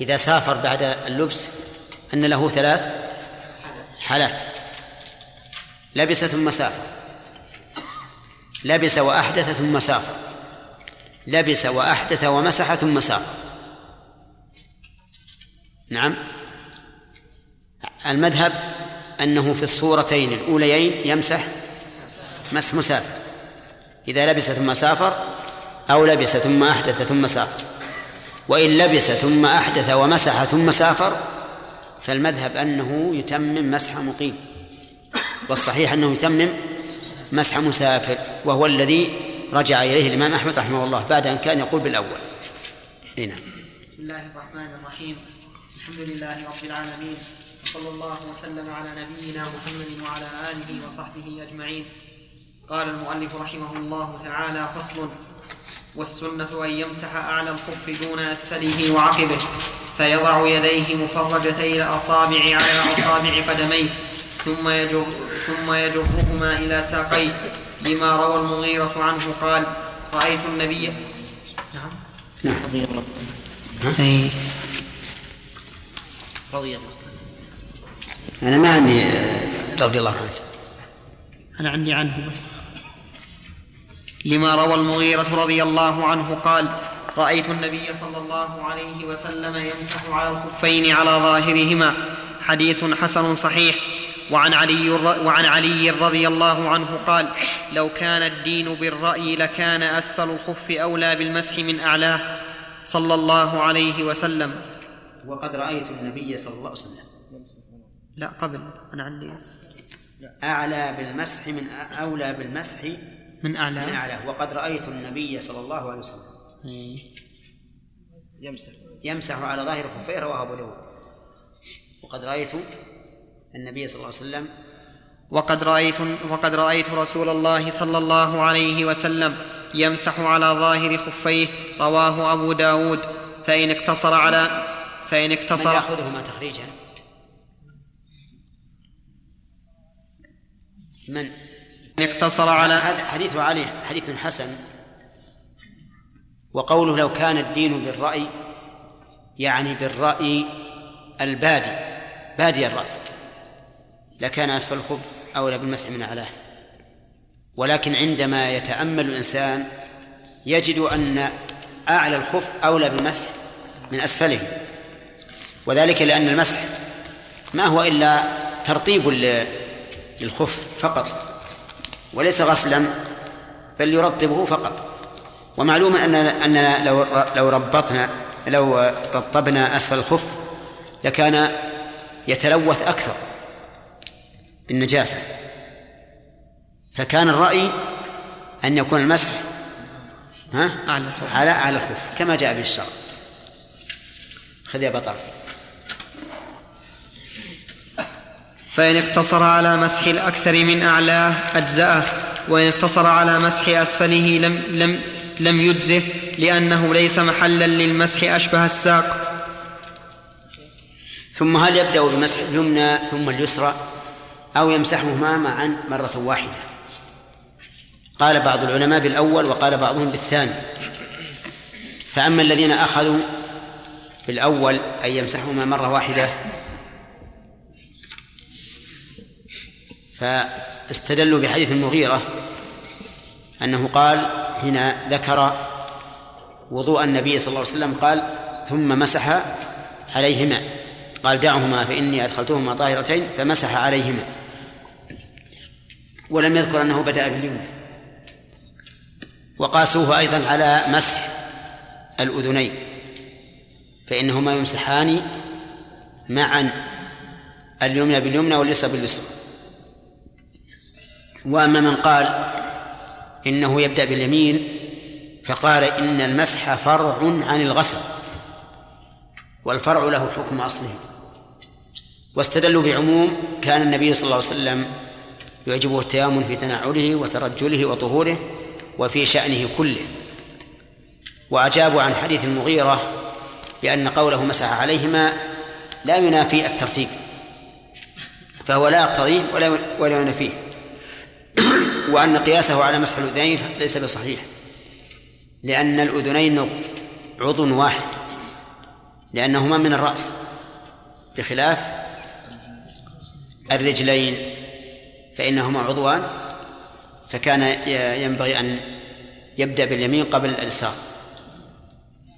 إذا سافر بعد اللبس أن له 3 حالات: لبس ثم سافر، لبس وأحدث ثم سافر، لبس وأحدث ومسح ثم سافر. نعم، المذهب أنه في الصورتين الأوليين يمسح مسح مسافر، إذا لبس ثم سافر، أو لبس ثم أحدث ثم سافر. وإن لبس ثم أحدث ومسح ثم سافر فالمذهب أنه يتمم مسح مقيم، والصحيح أنه يتمم مسح مسافر، وهو الذي رجع إليه الإمام أحمد رحمه الله بعد أن كان يقول بالأول. هنا بسم الله الرحمن الرحيم. الحمد لله رب العالمين، صلى الله وسلم على نبينا محمد وعلى آله وصحبه أجمعين. قال المؤلف رحمه الله تعالى: فصل. والسنة أن يمسح أعلى الخف دون أسفله وعقبه، فيضع يديه مفرجتي الأصابع على أصابع قدميه، ثم يجرهما إلى ساقيه، لما روى المغيرة عنه قال: رأيت النبي. رضي الله. أنا ما عندي رضي الله عنه، أنا عندي عنه بس. لما روى المغيرة رضي الله عنه قال: رأيت النبي صلى الله عليه وسلم يمسح على الخفين على ظاهرهما. حديث حسن صحيح. وعن علي رضي الله عنه قال: لو كان الدين بالرأي لكان أسفل الخف أولى بالمسح من أعلاه صلى الله عليه وسلم. وقد رأيت النبي صلى الله عليه وسلم. لا قبل، أنا عندي أعلى بالمسح من أولى بالمسح من أعلى. وقد رأيت النبي صلى الله عليه وسلم يمسح على ظاهر خفيه، رواه أبو داود. وقد رأيت النبي صلى الله عليه وسلم، وقد رأيت رسول الله صلى الله عليه وسلم يمسح على ظاهر خفيه، رواه أبو داود. فإن اقتصر من يأخذهما تخريجا؟ من اقتصر على حديث علي حديث حسن. وقوله لو كان الدين بالرأي يعني بالرأي البادي، بادي الرأي، لكان أسفل الخف أولى بالمسح من أعلاه. ولكن عندما يتأمل الإنسان يجد أن أعلى الخف أولى بالمسح من أسفله، وذلك لأن المسح ما هو إلا ترطيب للخف فقط، وليس غسلا، بل يرطبه فقط. ومعلوم أننا لو رطبنا أسفل الخف لكان يتلوث أكثر بالنجاسة، فكان الرأي أن يكون المسح على أعلى الخف كما جاء به الشرع. خذ يا بطل. فإن اقتصر على مسح الأكثر من أعلاه أجزأه، وإن اقتصر على مسح أسفله لم يجزه، لأنه ليس محلا للمسح أشبه الساق. ثم هل يبدأ بمسح اليمنى ثم اليسرى، أو يمسحهما معا مرة واحدة؟ قال بعض العلماء بالأول، وقال بعضهم بالثاني. فأما الذين أخذوا بالأول أن يمسحهما مرة واحدة فاستدلوا بحديث المغيرة أنه قال هنا ذكر وضوء النبي صلى الله عليه وسلم، قال: ثم مسح عليهما، قال: دعهما فإني أدخلتهما طاهرتين، فمسح عليهما، ولم يذكر أنه بدأ باليمنى. وقاسوه أيضا على مسح الأذنين، فإنهما يمسحان معا، اليمنى باليمنى واليسرى باليسرى. وأما من قال إنه يبدأ باليمين فقال إن المسح فرع عن الغسل، والفرع له حكم أصله، واستدلوا بعموم كان النبي صلى الله عليه وسلم يعجبه التيامن في تناعله وترجله وطهوره وفي شأنه كله، وأجابوا عن حديث المغيرة بأن قوله مسح عليهما لا ينافي الترتيب، فهو لا يقتضيه ولا ينافيه، وأن قياسه على مسح الأذنين ليس بصحيح، لأن الأذنين عضو واحد لأنهما من الرأس، بخلاف الرجلين فإنهما عضوان، فكان ينبغي أن يبدأ باليمين قبل اليسار.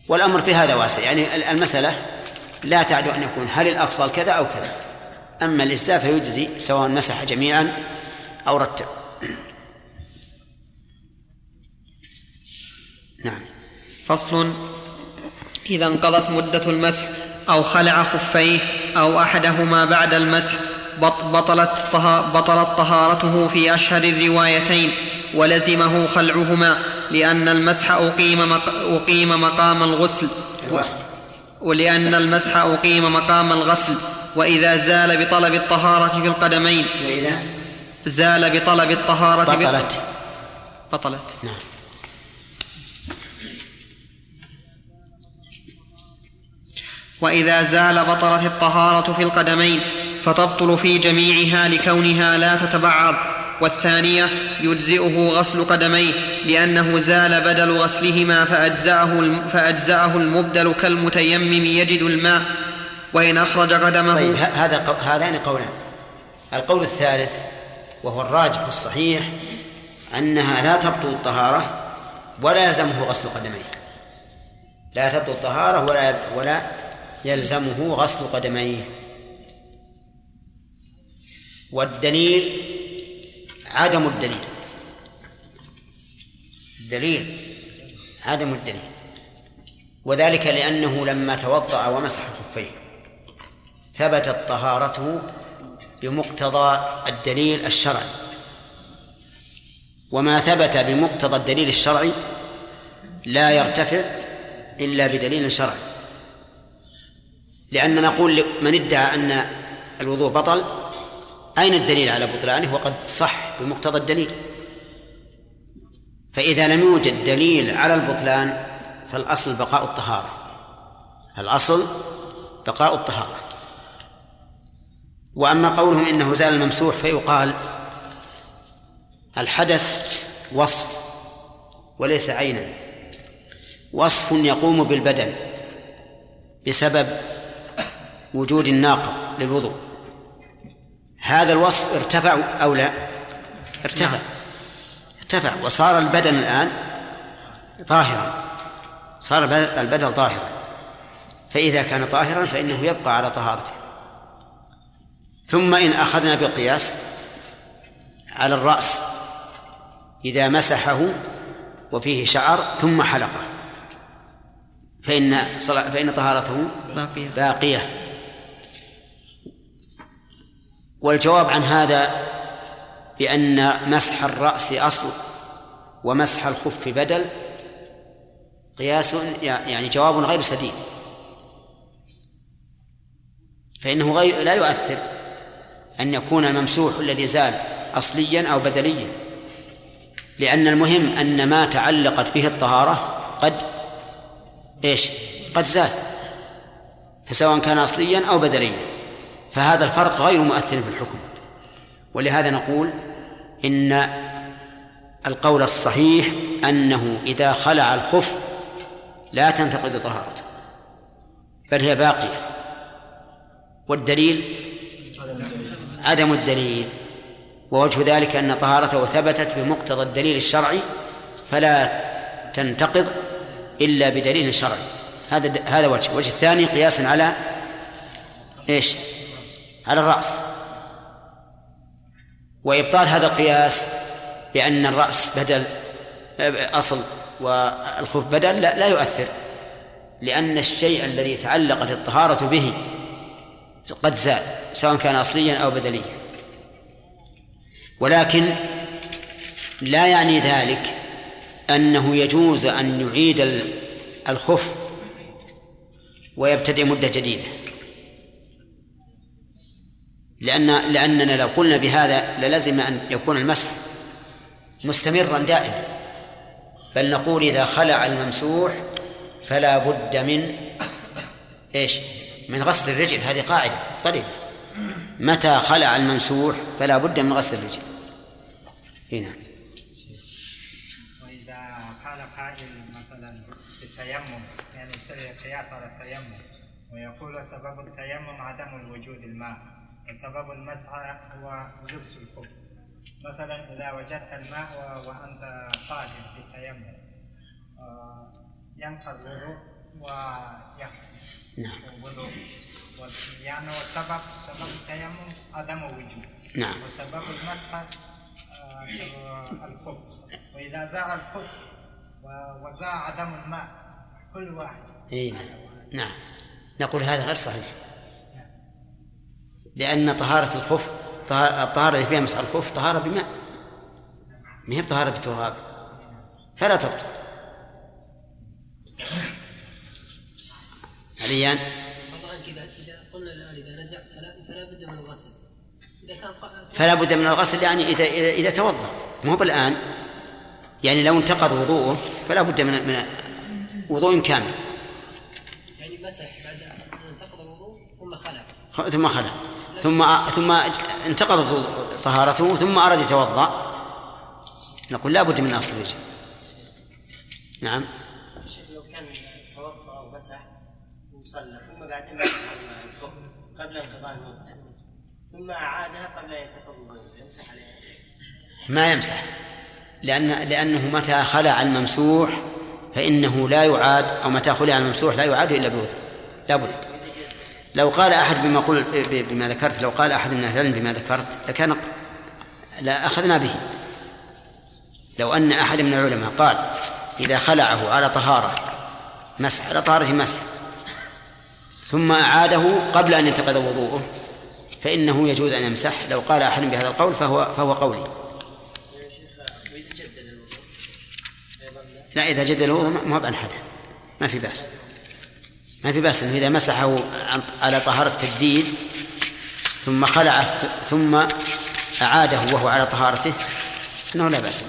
والأمر في هذا واسع، يعني المسألة لا تعد أن يكون هل الأفضل كذا أو كذا، أما الإجزاء فيجزي سواء مسح جميعا أو رتب. نعم. فصل. إذا انقضت مدة المسح أو خلع خفيه أو أحدهما بعد المسح بطلت طهارته في أشهر الروايتين، ولزمه خلعهما، لأن المسح أقيم مقام الغسل، ولأن المسح أقيم مقام الغسل. وإذا زال بطلب الطهارة في القدمين، وإذا زال بطلب الطهارة بطلت. نعم. وإذا زال بطلت الطهارة في القدمين، فتبطل في جميعها لكونها لا تتبعض. والثانية يجزئه غسل قدميه، لأنه زال بدل غسلهما فأجزأه المبدل كالمتيمم يجد الماء، وإن أخرج قدمه. طيب، هذان قولان. القول الثالث وهو الراجح الصحيح أنها لا تبطل الطهارة ولا يلزمه غسل قدميه، لا تبطل الطهارة ولا يلزمه غسل قدميه. والدليل عدم الدليل، دليل عدم الدليل، وذلك لأنه لما توضأ ومسح خفيه ثبتت طهارته بمقتضى الدليل الشرعي، وما ثبت بمقتضى الدليل الشرعي لا يرتفع إلا بدليل شرعي، لأن نقول من ادعى أن الوضوء بطل أين الدليل على بطلانه وقد صح بمقتضى الدليل؟ فإذا لم يوجد دليل على البطلان فالأصل بقاء الطهارة، الأصل بقاء الطهارة. وأما قولهم إنه زال الممسوح فيقال الحدث وصف وليس عينا، وصف يقوم بالبدن بسبب وجود الناقض للوضوء، هذا الوصف ارتفع أو لا؟ ارتفع وصار البدن الآن طاهرا، صار البدن طاهرا، فإذا كان طاهرا فإنه يبقى على طهارته. ثم إن أخذنا بالقياس على الرأس، إذا مسحه وفيه شعر ثم حلقه فإن طهارته باقية. والجواب عن هذا بأن مسح الرأس أصل ومسح الخف بدل، قياس يعني جواب غير سديد، فإنه لا يؤثر أن يكون الممسوح الذي زال أصليا أو بدليا، لأن المهم أن ما تعلقت به الطهارة قد زال، فسواء كان أصليا أو بدليا، فهذا الفرق غير مؤثر في الحكم. ولهذا نقول إن القول الصحيح أنه إذا خلع الخف لا تنتقد طهارته بل هي باقية، والدليل عدم الدليل، ووجه ذلك أن طهارته ثبتت بمقتضى الدليل الشرعي فلا تنتقض إلا بدليل شرعي. هذا وجه الثاني قياسا على على الرأس. وإبطال هذا القياس بأن الرأس بدل أصل والخف بدل لا يؤثر، لأن الشيء الذي تعلقت الطهارة به قد زال سواء كان أصليا أو بدليا. ولكن لا يعني ذلك أنه يجوز أن يعيد الخف ويبتدئ مدة جديدة، لأننا لو قلنا بهذا للزم أن يكون المسح مستمرا دائما، بل نقول إذا خلع الممسوح فلا بد من إيش؟ من غسل الرجل. هذه قاعدة طريقة، متى خلع الممسوح فلا بد من غسل الرجل. هنا وإذا قال قائل مثلا التيمم يعني قياس على التيمم ويقول سبب التيمم عدم الوجود الماء وسبب المسح هو لبس الخف، مثلا إذا وجدت الماء وأنت قادر في التيمم ينقض الوضوء ويحسن الوضوء، يعني سبب التيمم عدم وجود وسبب المسح الخف، وإذا زاع الخف وزاع عدم الماء كل واحد. نعم نقول هذا غير صحيح، لأن طهارة الخف الطهارة اللي فيها مسح الخف طهارة بماء، ما هي طهارة بتراب، فلا تبطل. عليان طبعا كذا إذا قلنا الآن إذا نزعت فلا بد من الغسل، فلا بد من الغسل يعني إذا توضأ، مو بالآن يعني لو انتقض وضوءه فلا بد من وضوء كامل، يعني مسح بعد أن انتقض الوضوء ثم خلع ثم انتقضت طهارته ثم أراد يتوضأ، نقول لا بد من غسل الوجه. نعم لو كان توضأ أو مسح وصلى ثم بعد مسح الخف قبل انقضاء المدة ثم أعادها قبل يتوضأ يمسح عليها؟ ما يمسح، لأنه متى خلع الممسوح فإنه لا يعاد، أو متى خلع الممسوح لا يعاد إلا بوضوء لا بد. لو قال أحد بما ذكرت، لو قال أحد من أهل العلم بما ذكرت لكان لا أخذنا به. لو أن أحد من العلماء قال إذا خلعه على طهارة مسح، على طهارة مسح ثم أعاده قبل أن ينتقض وضوءه فإنه يجوز أن يمسح، لو قال أحد بهذا القول فهو قولي. لا إذا جدد الوضوء ما هو عن حدث، ما في بأس أنه إذا مسحه على طهارة تجديد ثم خلع ثم أعاده وهو على طهارته أنه لا بأس.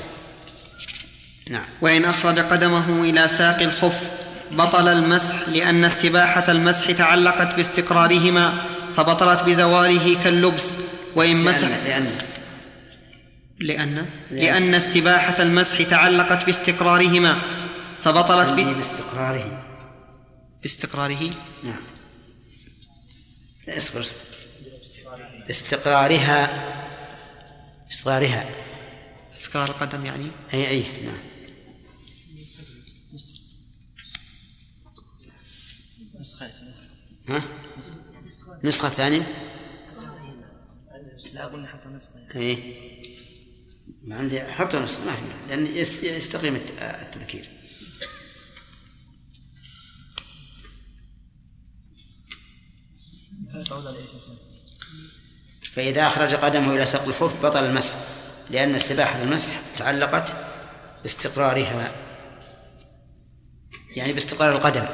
نعم. وإن أخرج قدمه إلى ساق الخف بطل المسح، لأن استباحة المسح تعلقت باستقرارهما فبطلت بزواله كاللبس. وإن مسح لأن استباحة المسح تعلقت باستقرارهما فبطلت باستقراره. نعم استقرارها استقرار القدم يعني أي نعم نسخة ثانية لا أقول حتى نسخة أي ما عندي حتى نسخة ما في، لأن يستقيم التذكير. فإذا أخرج قدمه إلى ساق الخف بطل المسح، لأن استباحة المسح تعلقت باستقرارها يعني باستقرار القدم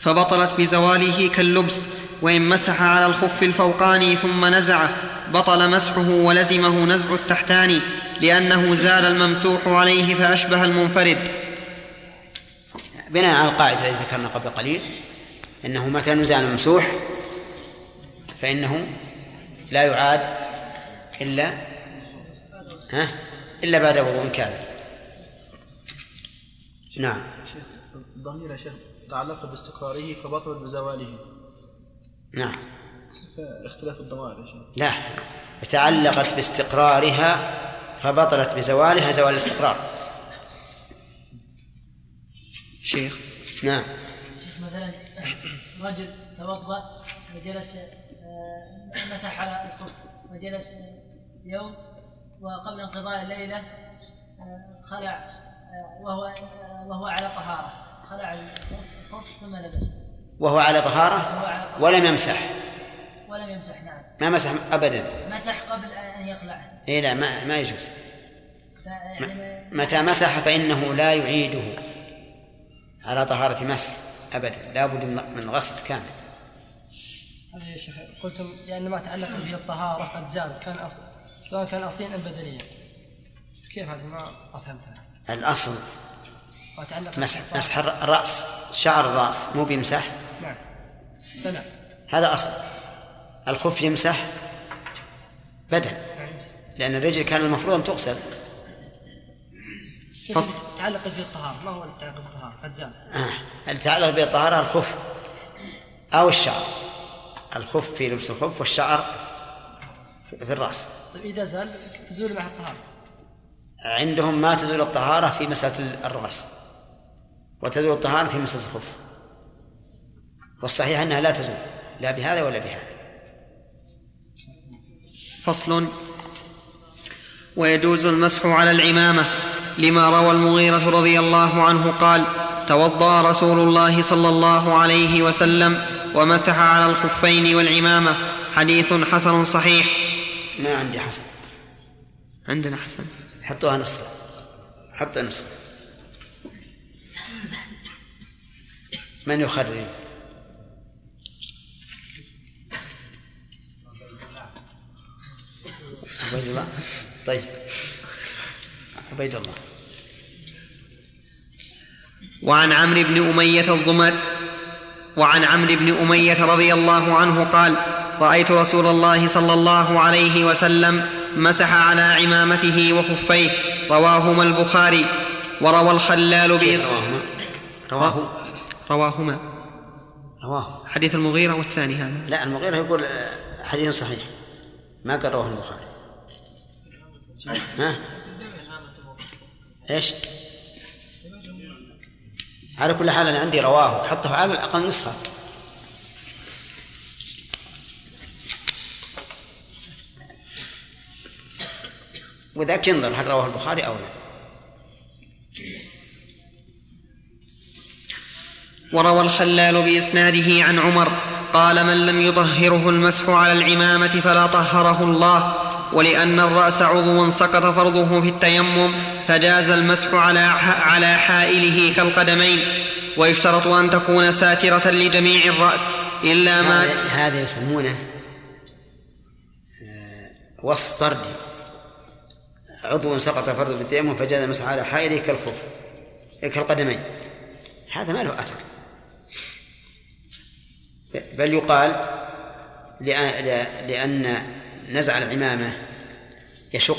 فبطلت بزواله كاللبس. وإن مسح على الخف الفوقاني ثم نزعه بطل مسحه ولزمه نزع التحتاني، لأنه زال الممسوح عليه فأشبه المنفرد. بناء على القاعدة التي ذكرنا قبل قليل أنه متى نزع الممسوح فإنه لا يعاد إلا بعد وضوء كامل. نعم ضمير شيخ تعلق باستقراره فبطل بزواله. نعم اختلاف الضمائر لا تعلقت باستقرارها فبطلت بزوالها زوال الاستقرار. شيخ نعم شيخ مثلا رجل توضأ وجلس مسح على الخف وجلس يوم وقبل انقضاء الليلة خلع وهو على طهارة خلع الخف ثم لبسه وهو على طهارة ولم يمسح ولم يمسح. نعم ما مسح أبدا، مسح قبل أن يقلع. إيه لا ما يجوز. متى مسح فإنه لا يعيده على طهارة مسح أبدا، لا بد من غسل كامل. يا شيخ قلتم لأن ما تعلق به الطهارة قد زاد، كان أصل سواء كان أصليا أم بدنيا، كيف هذا ما أفهمتها؟ الأصل مسح الرأس، شعر الرأس مو بيمسح. نعم بدن هذا أصل. الخف يمسح بدن، لأن الرجل كان المفروض أن تغسل. تعلق به الطهارة، ما هو التعلق به الطهارة قد زال؟ التعلق به الطهارة الخف أو الشعر، الخف في لبس الخف والشعر في الرأس. طيب إذا زال تزول مع الطهارة؟ عندهم ما تزول الطهارة في مسألة الرأس وتزول الطهارة في مسألة الخف، والصحيح أنها لا تزول لا بهذا ولا بهذا. فصل. ويجوز المسح على العمامة لما روى المغيرة رضي الله عنه قال: توضأ رسول الله صلى الله عليه وسلم ومسح على الخفين والعمامة. حديث حسن صحيح. ما عندي حسن، عندنا حسن. حطوها نصف، حطها نصف. من يخرج؟ عبيد الله. طيب عبيد الله. وعن عمرو بن أمية الضمري وعن عمرو بن أمية رضي الله عنه قال: رأيت رسول الله صلى الله عليه وسلم مسح على عمامته وخفيه. رواهما البخاري. وروى الخلال بإسناد رواه حديث المغيرة والثاني هذا. لا المغيرة يقول حديث صحيح، ما قال رواه البخاري. ها ايش؟ على كل حال أنا عندي رواه، حطه على الأقل نسخة. وذاك ينظر هل رواه البخاري أو لا. وروى الخلال بإسناده عن عمر قال: من لم يطهره المسح على العمامة فلا طهره الله. ولأن الرأس عضو سقط فرضه في التيمم فجاز المسح على حائله كالقدمين. ويشترط أن تكون ساترة لجميع الرأس إلا ما هذا يسمونه وصف طردي. عضو سقط فرضه في التيمم فجاز المسح على حائله كالخف كالقدمين، هذا ما له أثر، بل يقال لأن نزع العمامة يشق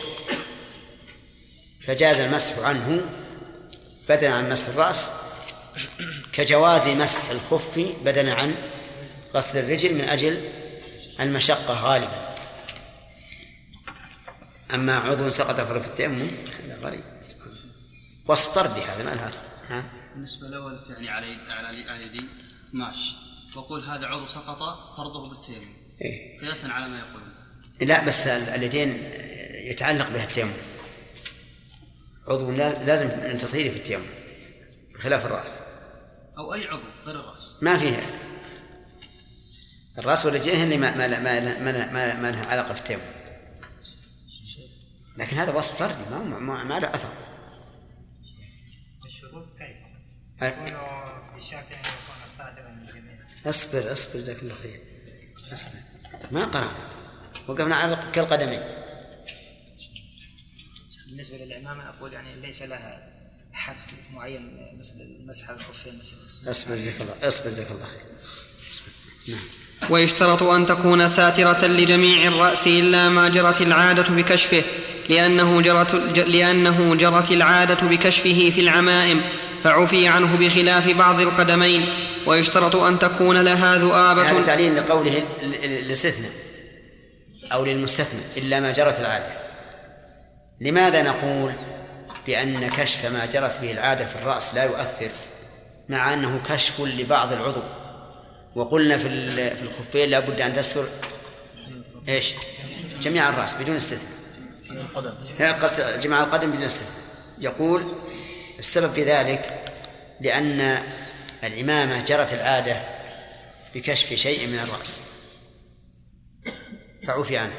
فجاز المسح عنه بدلا عن مسح الرأس، كجواز مسح الخف بدلا عن غسل الرجل من أجل المشقة غالبا. أما عضو سقط فرض في التيمم هذا غريب، وصف طردي هذا ما له. بالنسبة الأول يعني على يدي ماشي، وقول هذا عضو سقط فرضه بالتيمم قياسا على ما يقول. لا بس اليدين يتعلق بها التيمم، عضو لازم أن تطهيره في التيمم بخلاف الرأس أو أي عضو غير الرأس. ما فيها الرأس واليدين هن ما لها علاقة في التيمم، لكن هذا وصف فردي ما له أثر. الشروط كيف؟ أصبر جزاك الله خير. ما قرأنا، وقفنا على كالقدمين. بالنسبة للعمامة أقول يعني ليس لها حد معين مثل المسح على الخفين مثلا. أصبر جزاك الله خير. نعم. ويشترط أن تكون ساترة لجميع الرأس إلا ما جرت العادة بكشفه، لأنه جرت العادة بكشفه في العمائم فعفي عنه بخلاف بعض القدمين. ويشترط أن تكون لها ذؤابة. هذا تعليل لقوله الاستثناء أو للمستثنى إلا ما جرت العادة. لماذا نقول بأن كشف ما جرت به العادة في الرأس لا يؤثر مع أنه كشف لبعض العضو؟ وقلنا في الخفين لا بد أن تستر إيش جميع الرأس بدون استثناء، جميع القدم بدون استثناء. يقول السبب في ذلك لأن العمامة جرت العادة بكشف شيء من الرأس، فعفي عنه.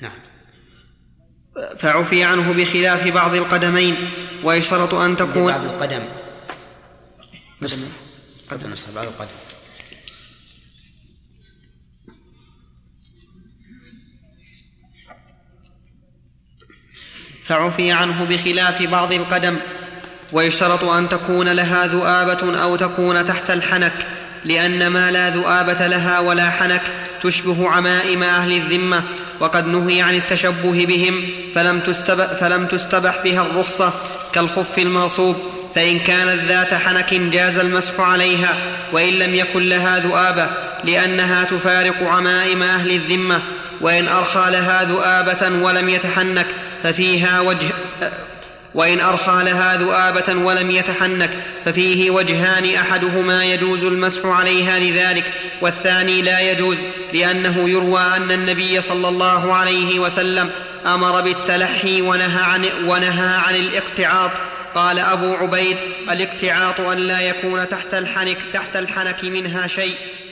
نعم. فعفي عنه بخلاف بعض القدمين. ويشترط أن تكون بعض القدم نصف بعض القدم. فعفي عنه بخلاف بعض القدم. ويشترط أن تكون لها ذؤابة أو تكون تحت الحنك، لأن ما لا ذؤابة لها ولا حنك تشبه عمائم أهل الذمة، وقد نهي عن التشبه بهم، فلم تستبح بها الرخصة كالخف المغصوب، فإن كانت ذات حنك جاز المسح عليها، وإن لم يكن لها ذؤابة لأنها تفارق عمائم أهل الذمة، وإن أرخى لها ذؤابة ولم يتحنك ففيها وجه، وإن أرخى لها ذؤابة ولم يتحنك ففيه وجهان، أحدهما يجوز المسح عليها لذلك، والثاني لا يجوز، لأنه يروى أن النبي صلى الله عليه وسلم أمر بالتلحي ونهى عن الاقتعاط. قال أبو عبيد: الاقتعاط أن لا يكون تحت الحنك منها شيء.